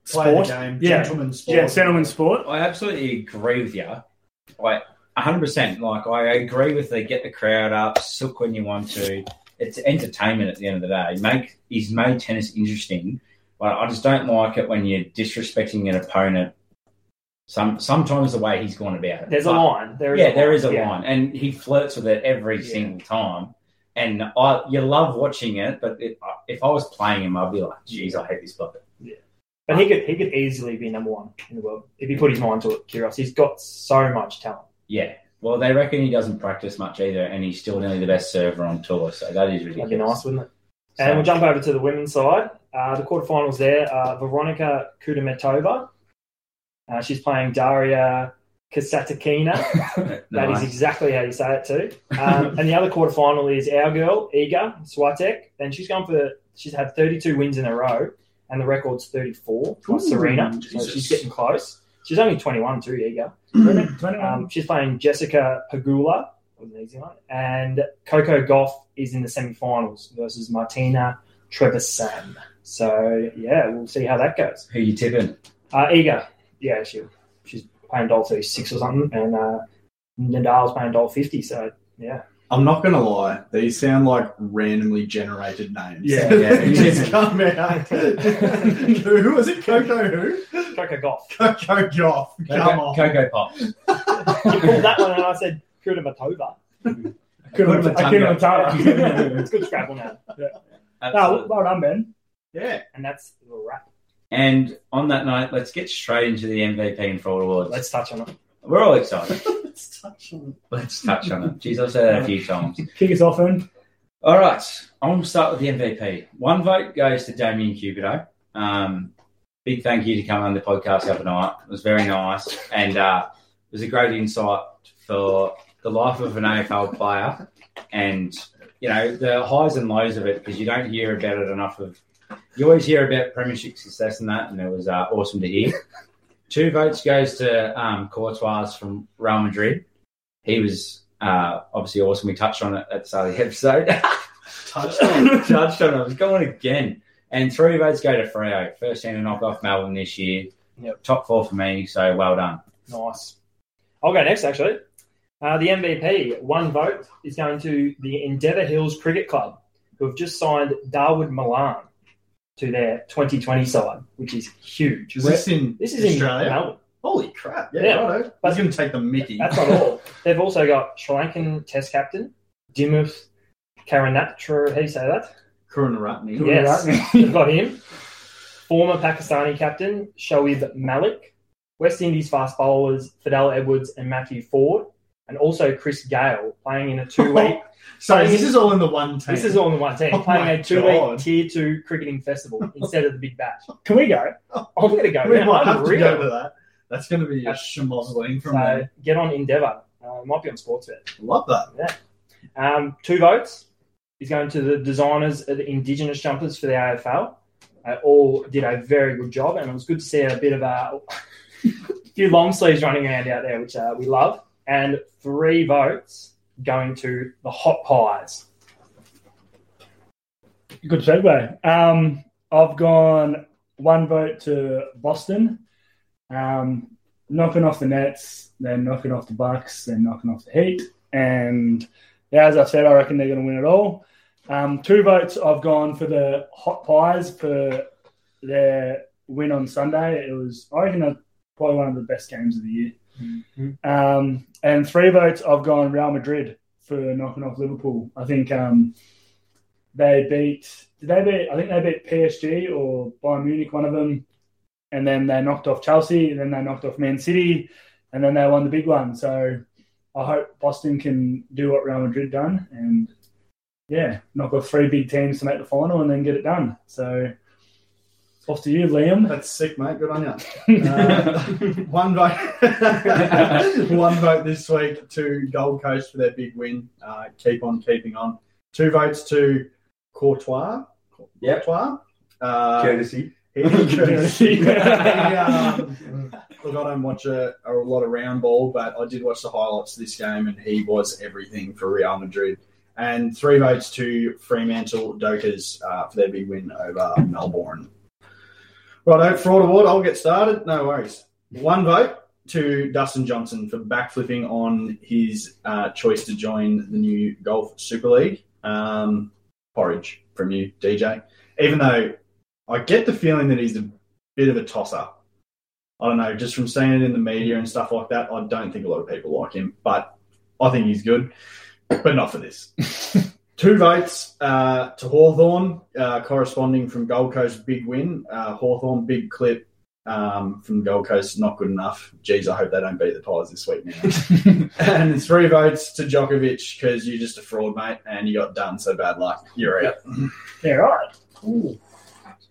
sport. Game, gentleman sport. Yeah, gentleman sport. I absolutely agree with you. Like, 100%. Like, I agree with the get the crowd up, sook when you want to. It's entertainment at the end of the day. He's made tennis interesting, but I just don't like it when you're disrespecting an opponent. Sometimes the way he's gone about it. There's a line. There is a line. And he flirts with it every single time. And you love watching it, but if I was playing him, I'd be like, geez, I hate this bucket. Yeah. But he could easily be number one in the world if he put his mind to it, Kyrgios. He's got so much talent. Yeah. Well, they reckon he doesn't practice much either, and he's still nearly the best server on tour, so that is ridiculous. That'd be nice, wouldn't it? So, and we'll jump over to the women's side. The quarterfinals there are Veronika Kudermetova. She's playing Daria Kasatkina. That is exactly how you say it too. And the other quarterfinal is our girl, Iga Swiatek, and she's had 32 wins in a row, and the record's 34 by Serena, so she's getting close. She's only 21 too, Iga. She's playing Jessica Pegula, was an easy one, and Coco Gauff is in the semi-finals versus Martina Trevisan. So, yeah, we'll see how that goes. Who you tipping? Iga. Yeah, she's playing doll 36 or something, and Nadal's playing doll 50, so, yeah. I'm not going to lie. These sound like randomly generated names. Yeah, yeah. Just come out. Who was it? Coco who? Coco Gauff. Coco Gauff. Come on. Coco Pop. You pulled that one and I said, Kudermetova. Kudermetova. It's good scrabble now. Yeah. No, well done, Ben. Yeah. And that's a wrap. And on that note, let's get straight into the MVP and Forward Awards. Let's touch on it. We're all excited. Let's touch on it. Jeez, I've said that a few times. Kick us off, then. All right. I'm going to start with the MVP. One vote goes to Damien Cubido. Big thank you to coming on the podcast the other night. It was very nice. And it was a great insight for the life of an AFL player and, you know, the highs and lows of it, because you don't hear about it enough. You always hear about premiership success and that, and it was awesome to hear. 2 votes goes to Courtois from Real Madrid. He was obviously awesome. We touched on it at the start of the episode. Touched on it. I was going again. And 3 votes go to Freo. First hand to knock off Melbourne this year. Yep. Top 4 for me, so well done. Nice. I'll go next, actually. The MVP, 1 vote, is going to the Endeavour Hills Cricket Club, who have just signed Dawood Malan to their 2020 side, which is huge. Is this in Australia? In Melbourne. Holy crap. Yeah, righto. He's going to take the mickey. That's not all. They've also got Sri Lankan test captain, Dimuth Karanatra. How do you say that? Karanratne. Yes. They've got him. Former Pakistani captain, Shoaib Malik. West Indies fast bowlers, Fidel Edwards and Matthew Ford. And also Chris Gale playing in a two-week... So this is all in the one team. This is all in the one team. Oh, playing a two-week Tier 2 cricketing festival instead of the Big Bash. Can we go? I'm going to go. We might have to go to that. That's going to be a schmozzling from there. Get on Endeavour. It might be on Sportsbet. Love that. Yeah. 2 votes is going to the designers of the Indigenous jumpers for the AFL. They all did a very good job, and it was good to see a bit of a few long sleeves running around out there, which we love. And 3 votes... going to the hot pies. Good segue. I've gone 1 vote to Boston. Knocking off the Nets, then knocking off the Bucks, then knocking off the Heat. And yeah, as I said, I reckon they're going to win it all. 2 votes I've gone for the hot pies for their win on Sunday. It was, I reckon, probably one of the best games of the year. Mm-hmm. And 3 votes I've gone Real Madrid for knocking off Liverpool. I think they beat PSG or Bayern Munich, one of them, and then they knocked off Chelsea, and then they knocked off Man City, and then they won the big one. So I hope Boston can do what Real Madrid done and knock off 3 big teams to make the final and then get it done. So off to you, Liam. That's sick, mate. Good on you. 1 vote. 1 vote this week to Gold Coast for their big win. Keep on keeping on. 2 votes to Courtois. Yep. Courtois. Courtesy. Courtesy. Look, I don't watch a lot of round ball, but I did watch the highlights of this game, and he was everything for Real Madrid. And 3 votes to Fremantle Dockers for their big win over Melbourne. Righto, fraud award, I'll get started. No worries. 1 vote to Dustin Johnson for backflipping on his choice to join the new Golf Super League. Porridge from you, DJ. Even though I get the feeling that he's a bit of a tosser. I don't know, just from seeing it in the media and stuff like that, I don't think a lot of people like him, but I think he's good. But not for this. 2 votes to Hawthorn, corresponding from Gold Coast, big win. Hawthorn, big clip from Gold Coast, not good enough. Geez, I hope they don't beat the Tigers this week now. And 3 votes to Djokovic, because you're just a fraud, mate, and you got done, so bad luck. You're out. Yeah, right. Ooh,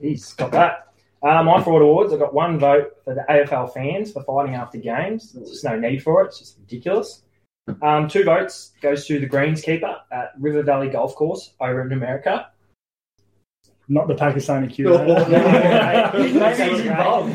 jeez, got that. My fraud awards, I got 1 vote for the AFL fans for fighting after games. There's just no need for it. It's just ridiculous. 2 votes goes to the greenskeeper at River Valley Golf Course over in America. Not the Pakistani cure.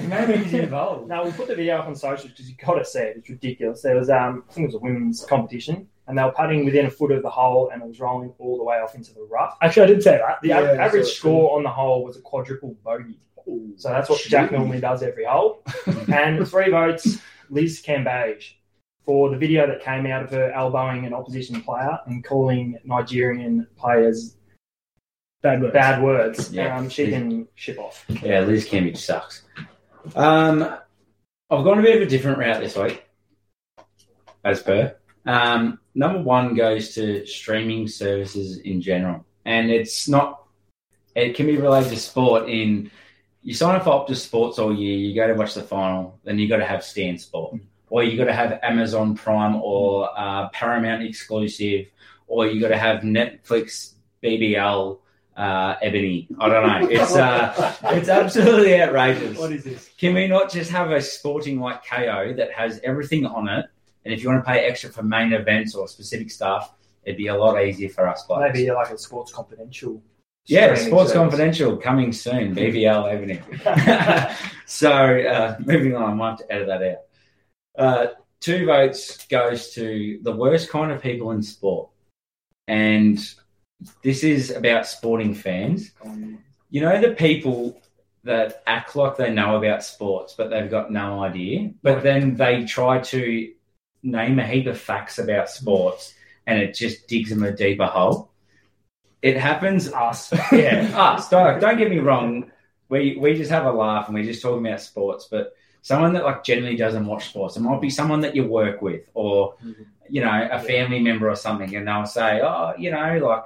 Maybe he's involved. Now, we'll put the video up on social because you've got to see it. It's ridiculous. There was, I think it was a women's competition, and they were putting within a foot of the hole, and it was rolling all the way off into the rough. Actually, I did say that. The average score on the hole was a quadruple bogey. Ooh, so that's what Jack normally does every hole. And 3 votes, Liz Cambage, for the video that came out of her elbowing an opposition player and calling Nigerian players bad words. Yeah. She can ship off. Yeah, Liz Cambage sucks. I've gone a bit of a different route this week, as per. Number 1 goes to streaming services in general. And it can be related to sport in you sign up for Optus Sports all year, you go to watch the final, then you got to have Stan Sport. Or you got to have Amazon Prime or Paramount exclusive, or you got to have Netflix BBL Ebony. I don't know. It's absolutely outrageous. What is this? Can we not just have a sporting like KO that has everything on it? And if you want to pay extra for main events or specific stuff, it'd be a lot easier for us guys. Maybe like a Sports Confidential. Yeah, Sports Confidential coming soon. BBL Ebony. So moving on, I might have to edit that out. 2 votes goes to the worst kind of people in sport. And this is about sporting fans. You know, the people that act like they know about sports, but they've got no idea. But then they try to name a heap of facts about sports and it just digs them a deeper hole. It happens us. Yeah, us. Don't get me wrong. We just have a laugh and we're just talking about sports, but someone that like generally doesn't watch sports. It might be someone that you work with or, you know, a family member or something, and they'll say, oh, you know, like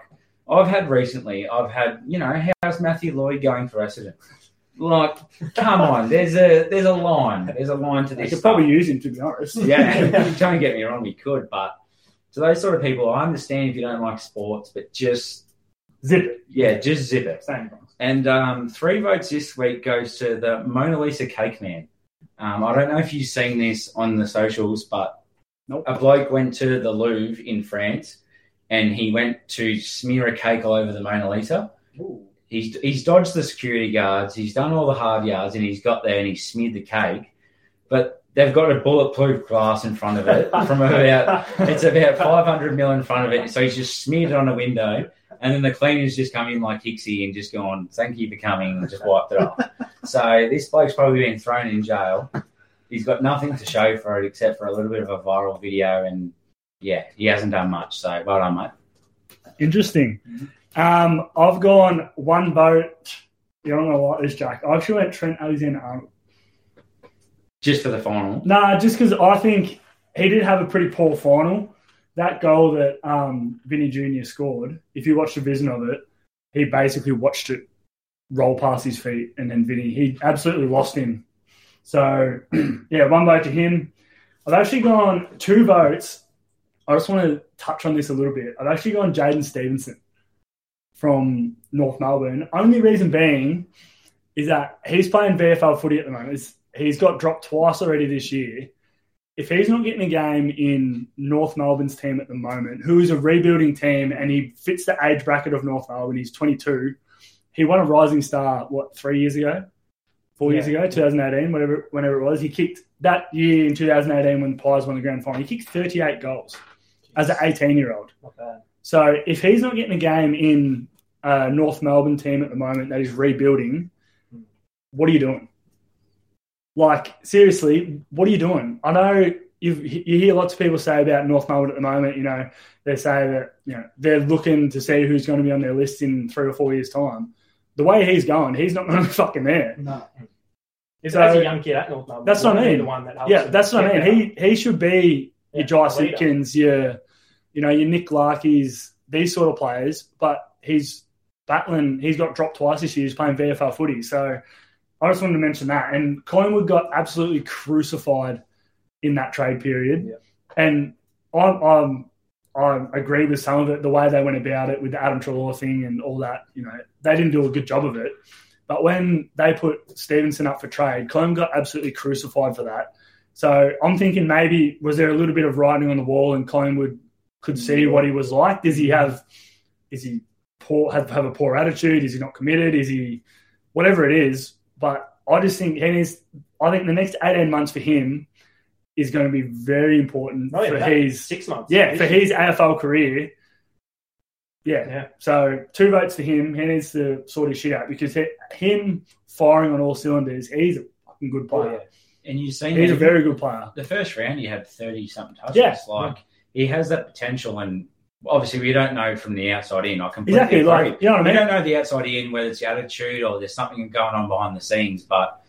I've had recently, you know, how's Matthew Lloyd going for Essendon? Like, come on, there's a line to this. You could probably use him, to be honest. Yeah, don't get me wrong, we could, but to those sort of people, I understand if you don't like sports, but just zip it. Yeah, just zip it. Same. And 3 votes this week goes to the Mona Lisa Cake Man. I don't know if you've seen this on the socials, but a bloke went to the Louvre in France and he went to smear a cake all over the Mona Lisa. Ooh. He's dodged the security guards, he's done all the hard yards, and he's got there and he smeared the cake. But they've got a bulletproof glass in front of it from about 500 mil in front of it. So he's just smeared it on a window. And then the cleaners just come in like Hixie and just gone, thank you for coming, and just wiped it off. So this bloke's probably been thrown in jail. He's got nothing to show for it except for a little bit of a viral video. And, yeah, he hasn't done much. So well done, mate. Interesting. I've gone 1 vote. You don't know what it is, Jack. I actually went Trent Alexander-Arnold. Just for the final? Nah, just because I think he did have a pretty poor final. That goal that Vinny Jr. scored, if you watch the vision of it, he basically watched it roll past his feet, and then Vinny, he absolutely lost him. So, yeah, 1 vote to him. I've actually gone 2 votes. I just want to touch on this a little bit. I've actually gone Jayden Stevenson from North Melbourne. Only reason being is that he's playing VFL footy at the moment. He's got dropped twice already this year. If he's not getting a game in North Melbourne's team at the moment, who is a rebuilding team, and he fits the age bracket of North Melbourne, he's 22. He won a Rising Star, 2018, whenever it was. He kicked that year in 2018 when the Pies won the grand final. He kicked 38 goals as an 18-year-old. Not bad. So if he's not getting a game in a North Melbourne team at the moment that is rebuilding, what are you doing? Like, seriously, what are you doing? I know you hear lots of people say about North Melbourne at the moment, you know, they say that, you know, they're looking to see who's going to be on their list in 3 or 4 years' time. The way he's going, he's not going to be fucking there. No. So, that's a young kid at North Melbourne. That's what I mean. The one that that's what I mean. He should be your Jai Simpkins, your Nick Larkies, these sort of players, but he's battling. He's got dropped twice this year. He's playing VFL footy, so... I just wanted to mention that. And Collingwood got absolutely crucified in that trade period. Yep. And I agree with some of it, the way they went about it with the Adam Treloar thing and all that. You know, they didn't do a good job of it. But when they put Stevenson up for trade, Collingwood got absolutely crucified for that. So I'm thinking maybe was there a little bit of writing on the wall and Collingwood could see what he was like? Does he have a poor attitude? Is he not committed? Is he whatever it is? But I just think I think the next 18 months for him is going to be very important for his 6 months. Yeah, for his AFL career. Yeah. So 2 votes for him. He needs to sort his shit out because him firing on all cylinders, he's a fucking good player. Oh, yeah. And he's a very good player. The first round he had 30-something touches. Yeah. Like he has that potential, and obviously we don't know from the outside in. I completely agree. Like, you know what I mean? We don't know the outside in, whether it's the attitude or there's something going on behind the scenes, but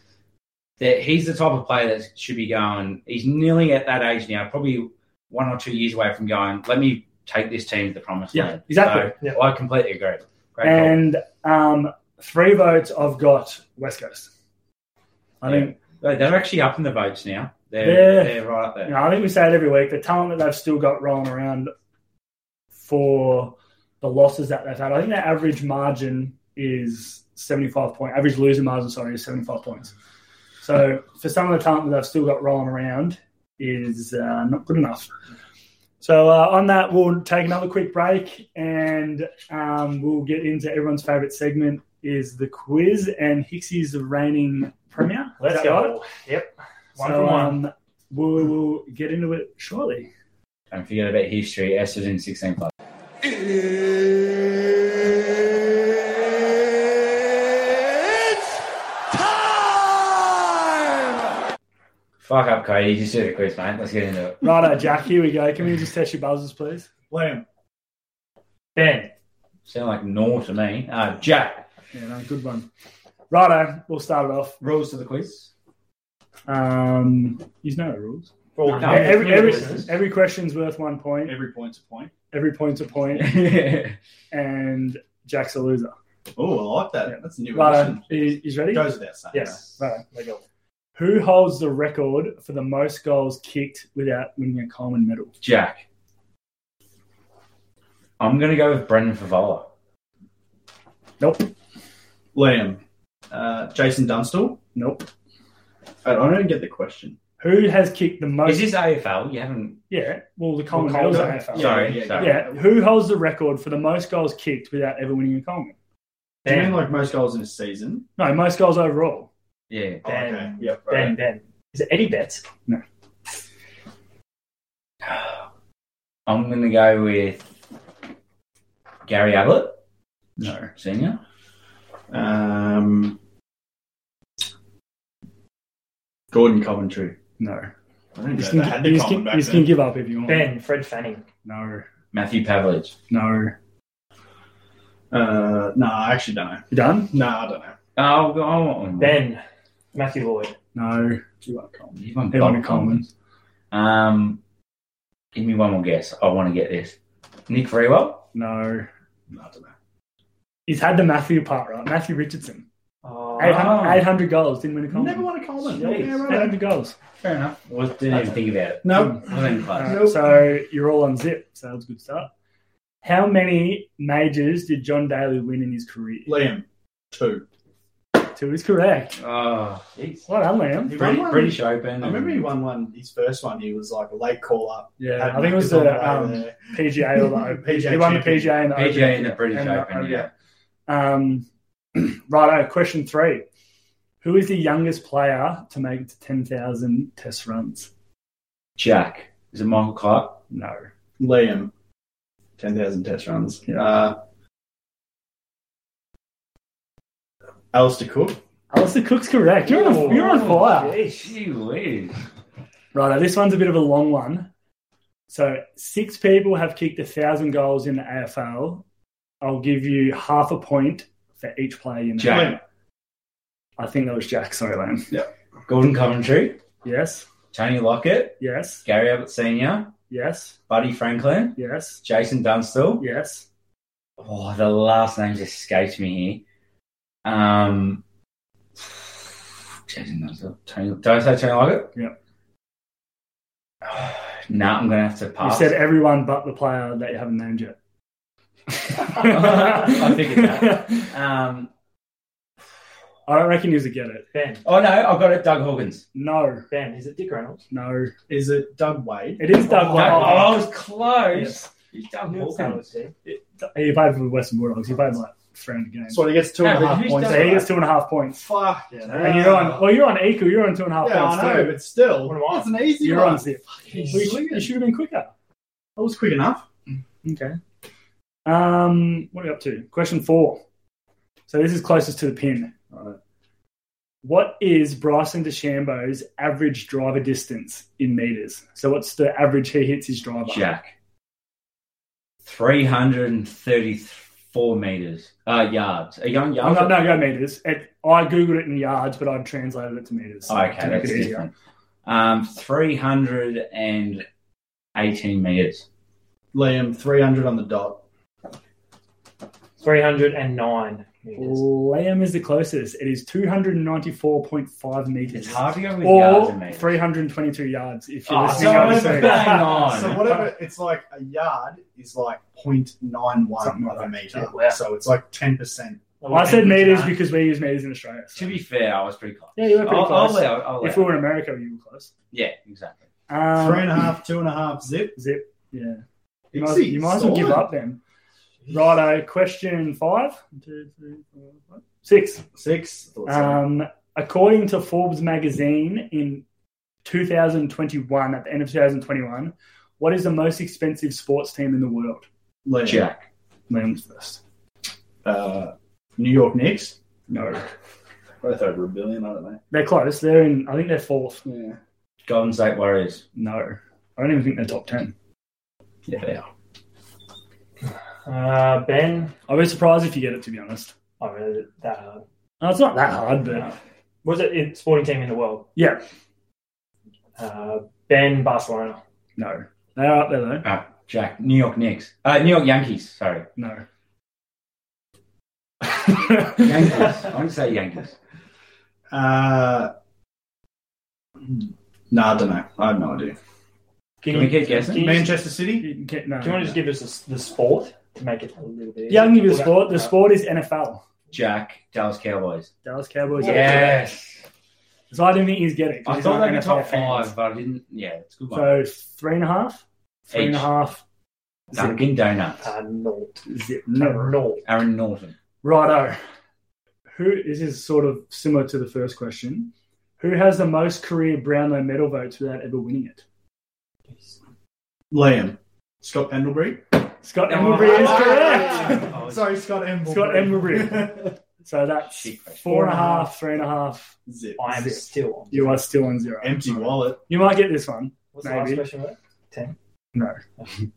he's the type of player that should be going, he's nearly at that age now, probably 1 or 2 years away from going, let me take this team to the promised land. Exactly. So, I completely agree. Great and 3 votes I've got West Coast. I think they're actually up in the votes now. They're right up there. You know, I think we say it every week. The talent that they've still got rolling around for the losses that they've had. I think their average margin is 75 points. Average losing margin, sorry, is 75 points. So for some of the talent that they've still got rolling around is not good enough. So on that, we'll take another quick break and we'll get into everyone's favourite segment is the quiz, and Hixie's the reigning premier. Let's go. Right? Yep. One for one. We'll get into it shortly. Don't forget about history. Essendon 16 plus. It's time! Fuck up, Cody. You just did a quiz, mate. Let's get into it. Righto, Jack. Here we go. Can we just test your buzzers, please? Liam. Ben. Sound like no to me. Jack. Yeah, no, good one. Righto. We'll start it off. Rules to the quiz. He's no rules. Well, no, every question's worth 1 point. Every point's a point. Yeah. And Jack's a loser. Oh, I like that. Yeah. That's a new one. He's ready? Goes without saying. Yes. Yeah. Right. Who holds the record for the most goals kicked without winning a Coleman medal? Jack. I'm going to go with Brendan Favola. Nope. Liam. Jason Dunstall? Nope. I don't get the question. Who has kicked the most... Is this AFL? You haven't... Yeah. Well, the Coleman medal's AFL. Sorry. Yeah. Who holds the record for the most goals kicked without ever winning a Coleman? Do you mean like most goals in a season? No, most goals overall. Yeah. Ben. Is it Eddie Betts? No. I'm going to go with Gary Ablett. No. Senior. Gordon Coventry. No. You can give up if you want. Ben. Fred Fanning. No. Matthew Pavlich. No. No, I actually don't know. You done? No, I don't know. I want one. Ben. Matthew Lloyd. No. You want Coleman. You want Coleman. Give me one more guess. I want to get this. Nick Freewell? No, I don't know. He's had the Matthew part, right? Matthew Richardson. 800 goals. Didn't win a Coleman. Never won a Coleman. Yeah, right. 800 goals. Fair enough. I didn't even think about it. No. Nope. So you're all on zip. So that was a good start. How many majors did John Daly win in his career? Liam, 2. 2 is correct. Oh, jeez. Well done, Liam. British Open. I remember he won one, his first one. He was like a late call-up. Yeah, I think it was the PGA or the Open. He won the PGA and the Open. PGA and the British Open, yeah. Righto, question 3. Who is the youngest player to make it to 10,000 test runs? Jack. Is it Michael Clark? No. Liam. 10,000 test runs. Yeah. Alistair Cook. Alistair Cook's correct. You're on fire. Jeez, right, this one's a bit of a long one. So 6 people have kicked 1,000 goals in the AFL. I'll give you half a point for each player in the Jack. I think that was Jack. Sorry, Lamb. Yeah. Gordon Coventry. Yes. Tony Lockett. Yes. Gary Ablett Senior. Yes. Buddy Franklin. Yes. Jason Dunstall. Yes. Oh, the last name just escaped me here. Jason Dunstall. Did I say Tony Lockett? Yep. No, I'm going to have to pass. You said everyone but the player that you haven't named yet. I figured that. I don't reckon you'll get it. Ben. Oh, no, I've got it. Doug Hawkins. No. Ben, is it Dick Reynolds? No. Is it Doug Wade? It is Doug Wade. Oh, I was close. Yeah. It's Doug Hawkins. He played for the Western Bulldogs. He played like 300 games. So he gets 2.5 points. So he gets 2.5 points. Fuck. Yeah, and you're on equal. You're on 2.5 points. Yeah, I know, too. But still. What am I? That's an easy one. You're on zip. You should have been quicker. I was quick enough. Okay. What are we up to? Question 4. So this is closest to the pin. Right. What is Bryson DeChambeau's average driver distance in meters? So what's the average he hits his driver? Jack. 334 meters. Yards. Are you going yards? No, go meters. I Googled it in yards, but I translated it to meters. So okay, that's different. 318 meters. Liam, 300 on the dot. 309 meters. Liam is the closest. It is 294.5 meters. It's hard to go with yards and meters. 322 yards. If you're listening, so whatever, it's like a yard is like 0.91 of a meter. Yeah, wow. So it's like 10%. Well, I said meters because we use meters in Australia. So. To be fair, I was pretty close. Yeah, you were pretty close. I'll if we were in America, you were close. Yeah, exactly. 3.5, 2.5, zip. Yeah. You might as well give up then. Righto, question 5. 1, 2, 3, 4, 5. 6. According to Forbes magazine in 2021, at the end of 2021, what is the most expensive sports team in the world? Jack. Liam's first. New York Knicks? No. Both over $1 billion, I don't know. They're close. I think they're 4th. Yeah. Golden State Warriors? No. I don't even think they're top 10. Yeah, they are. Ben? I'd be surprised if you get it, to be honest. Oh, really? That hard? No, it's not that hard, but... Was it a sporting team in the world? Yeah. Ben, Barcelona. No. They are up there, though. Jack, New York Knicks. New York Yankees, sorry. No. Yankees. I would say Yankees. No, I don't know. I have no idea. Can we keep guessing? Manchester City? Do you want to just give us the sport to make it a little bit easier? Yeah, I can give you the sport. The sport is NFL. Jack, Dallas Cowboys. Dallas Cowboys. Yes. So I didn't think he's getting it. I thought they were top five, but I didn't. Yeah, it's a good one. So 3.5? Three and a half. Dunkin' Donuts. Aaron Norton. Righto. This is sort of similar to the first question. Who has the most career Brownlow medal votes without ever winning it? Liam. Scott Pendlebury. Scott Pendlebury is correct. Sorry, Scott Pendlebury. Scott Pendlebury. So that's 4.5, 3.5. Zip. I am still on. You are still on zero. Empty wallet. You might get this one. What's maybe the last question? 10. No,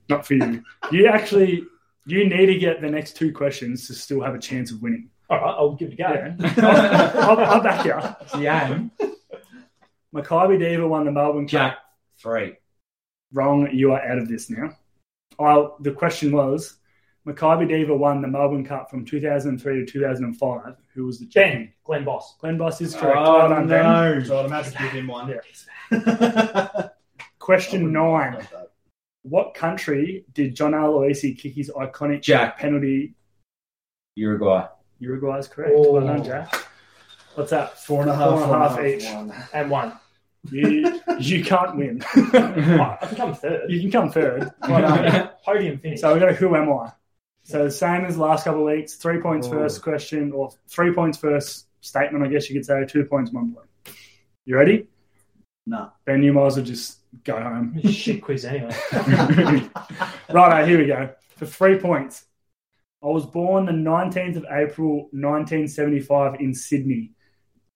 not for you. You need to get the next two questions to still have a chance of winning. All right, I'll give it a go. Yeah. I'll back you. Yeah. Maccabi Diva won the Melbourne Cup. Jack, 3. Wrong, you are out of this now. The question was, Maccabi Diva won the Melbourne Cup from 2003 to 2005. Who was the champion? Ben, Glenn Boss. Glenn Boss is correct. Oh, well done, no. Ben. So I'd imagine give him one. Yeah. Question 9. What country did John Aloisi kick his iconic penalty? Uruguay. Uruguay is correct. Oh. Well done, Jack. What's that? 4.5 each. And one. You can't win. I can come third. You can come third. Podium finish. So we go who am I? So same as the last couple of weeks. 3 points first question, or 3 points first statement, I guess you could say. 2 points, 1 point. You ready? No. Ben, you might as well just go home. It's a shit quiz anyway. Righto, here we go. For 3 points. I was born the 19th of April, 1975 in Sydney.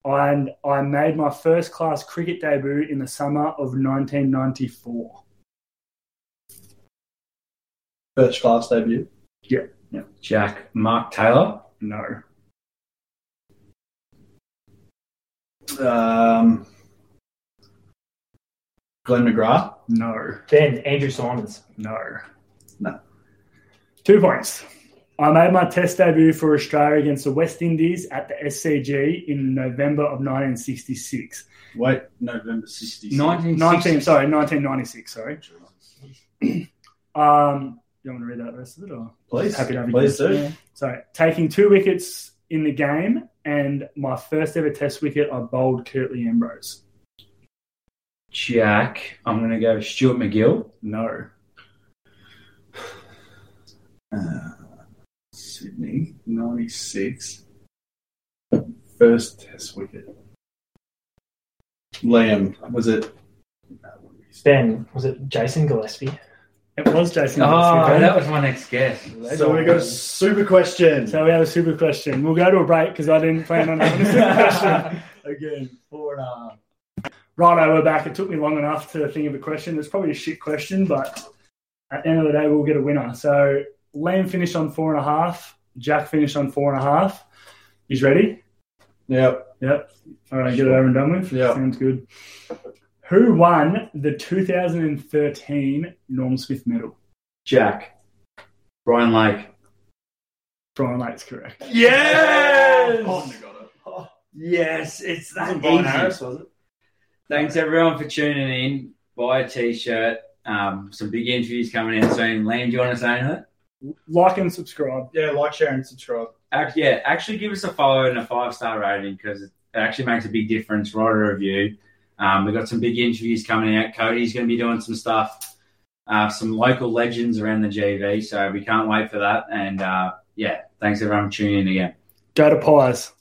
And I made my first class cricket debut in the summer of 1994. First class debut? Yeah. Jack, Mark Taylor? No. Glenn McGrath? No. Ben, Andrew Simons? No. 2 points. I made my test debut for Australia against the West Indies at the SCG in November of 1966. Wait, November 66. 1996, sorry. You want to read that rest of it? Or please. Happy to have you. Please do. So, taking 2 wickets in the game and my first ever test wicket, I bowled Curtly Ambrose. Jack, I'm going to go Stuart McGill. No. Sydney, 96. First test wicket. Liam, was it? Ben, was it Jason Gillespie? It was Jason Gillespie. Ben. That was my next guess. So we got a super question. So we have a super question. We'll go to a break because I didn't plan on having a super question. Again, 4.5. Righto, we're back. It took me long enough to think of a question. It's probably a shit question, but at the end of the day, we'll get a winner. So Liam finished on 4.5. Jack finished on 4.5. He's ready? Yep. All right, get it over and done with. Yep. Sounds good. Who won the 2013 Norm Smith medal? Jack. Brian Lake. Brian Lake's correct. Yes! Oh, I got it. Oh. Yes, it's that easy. Brian Harris, was it? Thanks, everyone, for tuning in. Buy a T-shirt. Some big interviews coming in soon. Liam, do you want to say anything? Like and subscribe. Yeah, like, share and subscribe. Actually give us a follow and a 5-star rating because it actually makes a big difference. Write a review. We've got some big interviews coming out. Cody's going to be doing some stuff, some local legends around the GV, so we can't wait for that. And, thanks everyone for tuning in again. Go to Pies.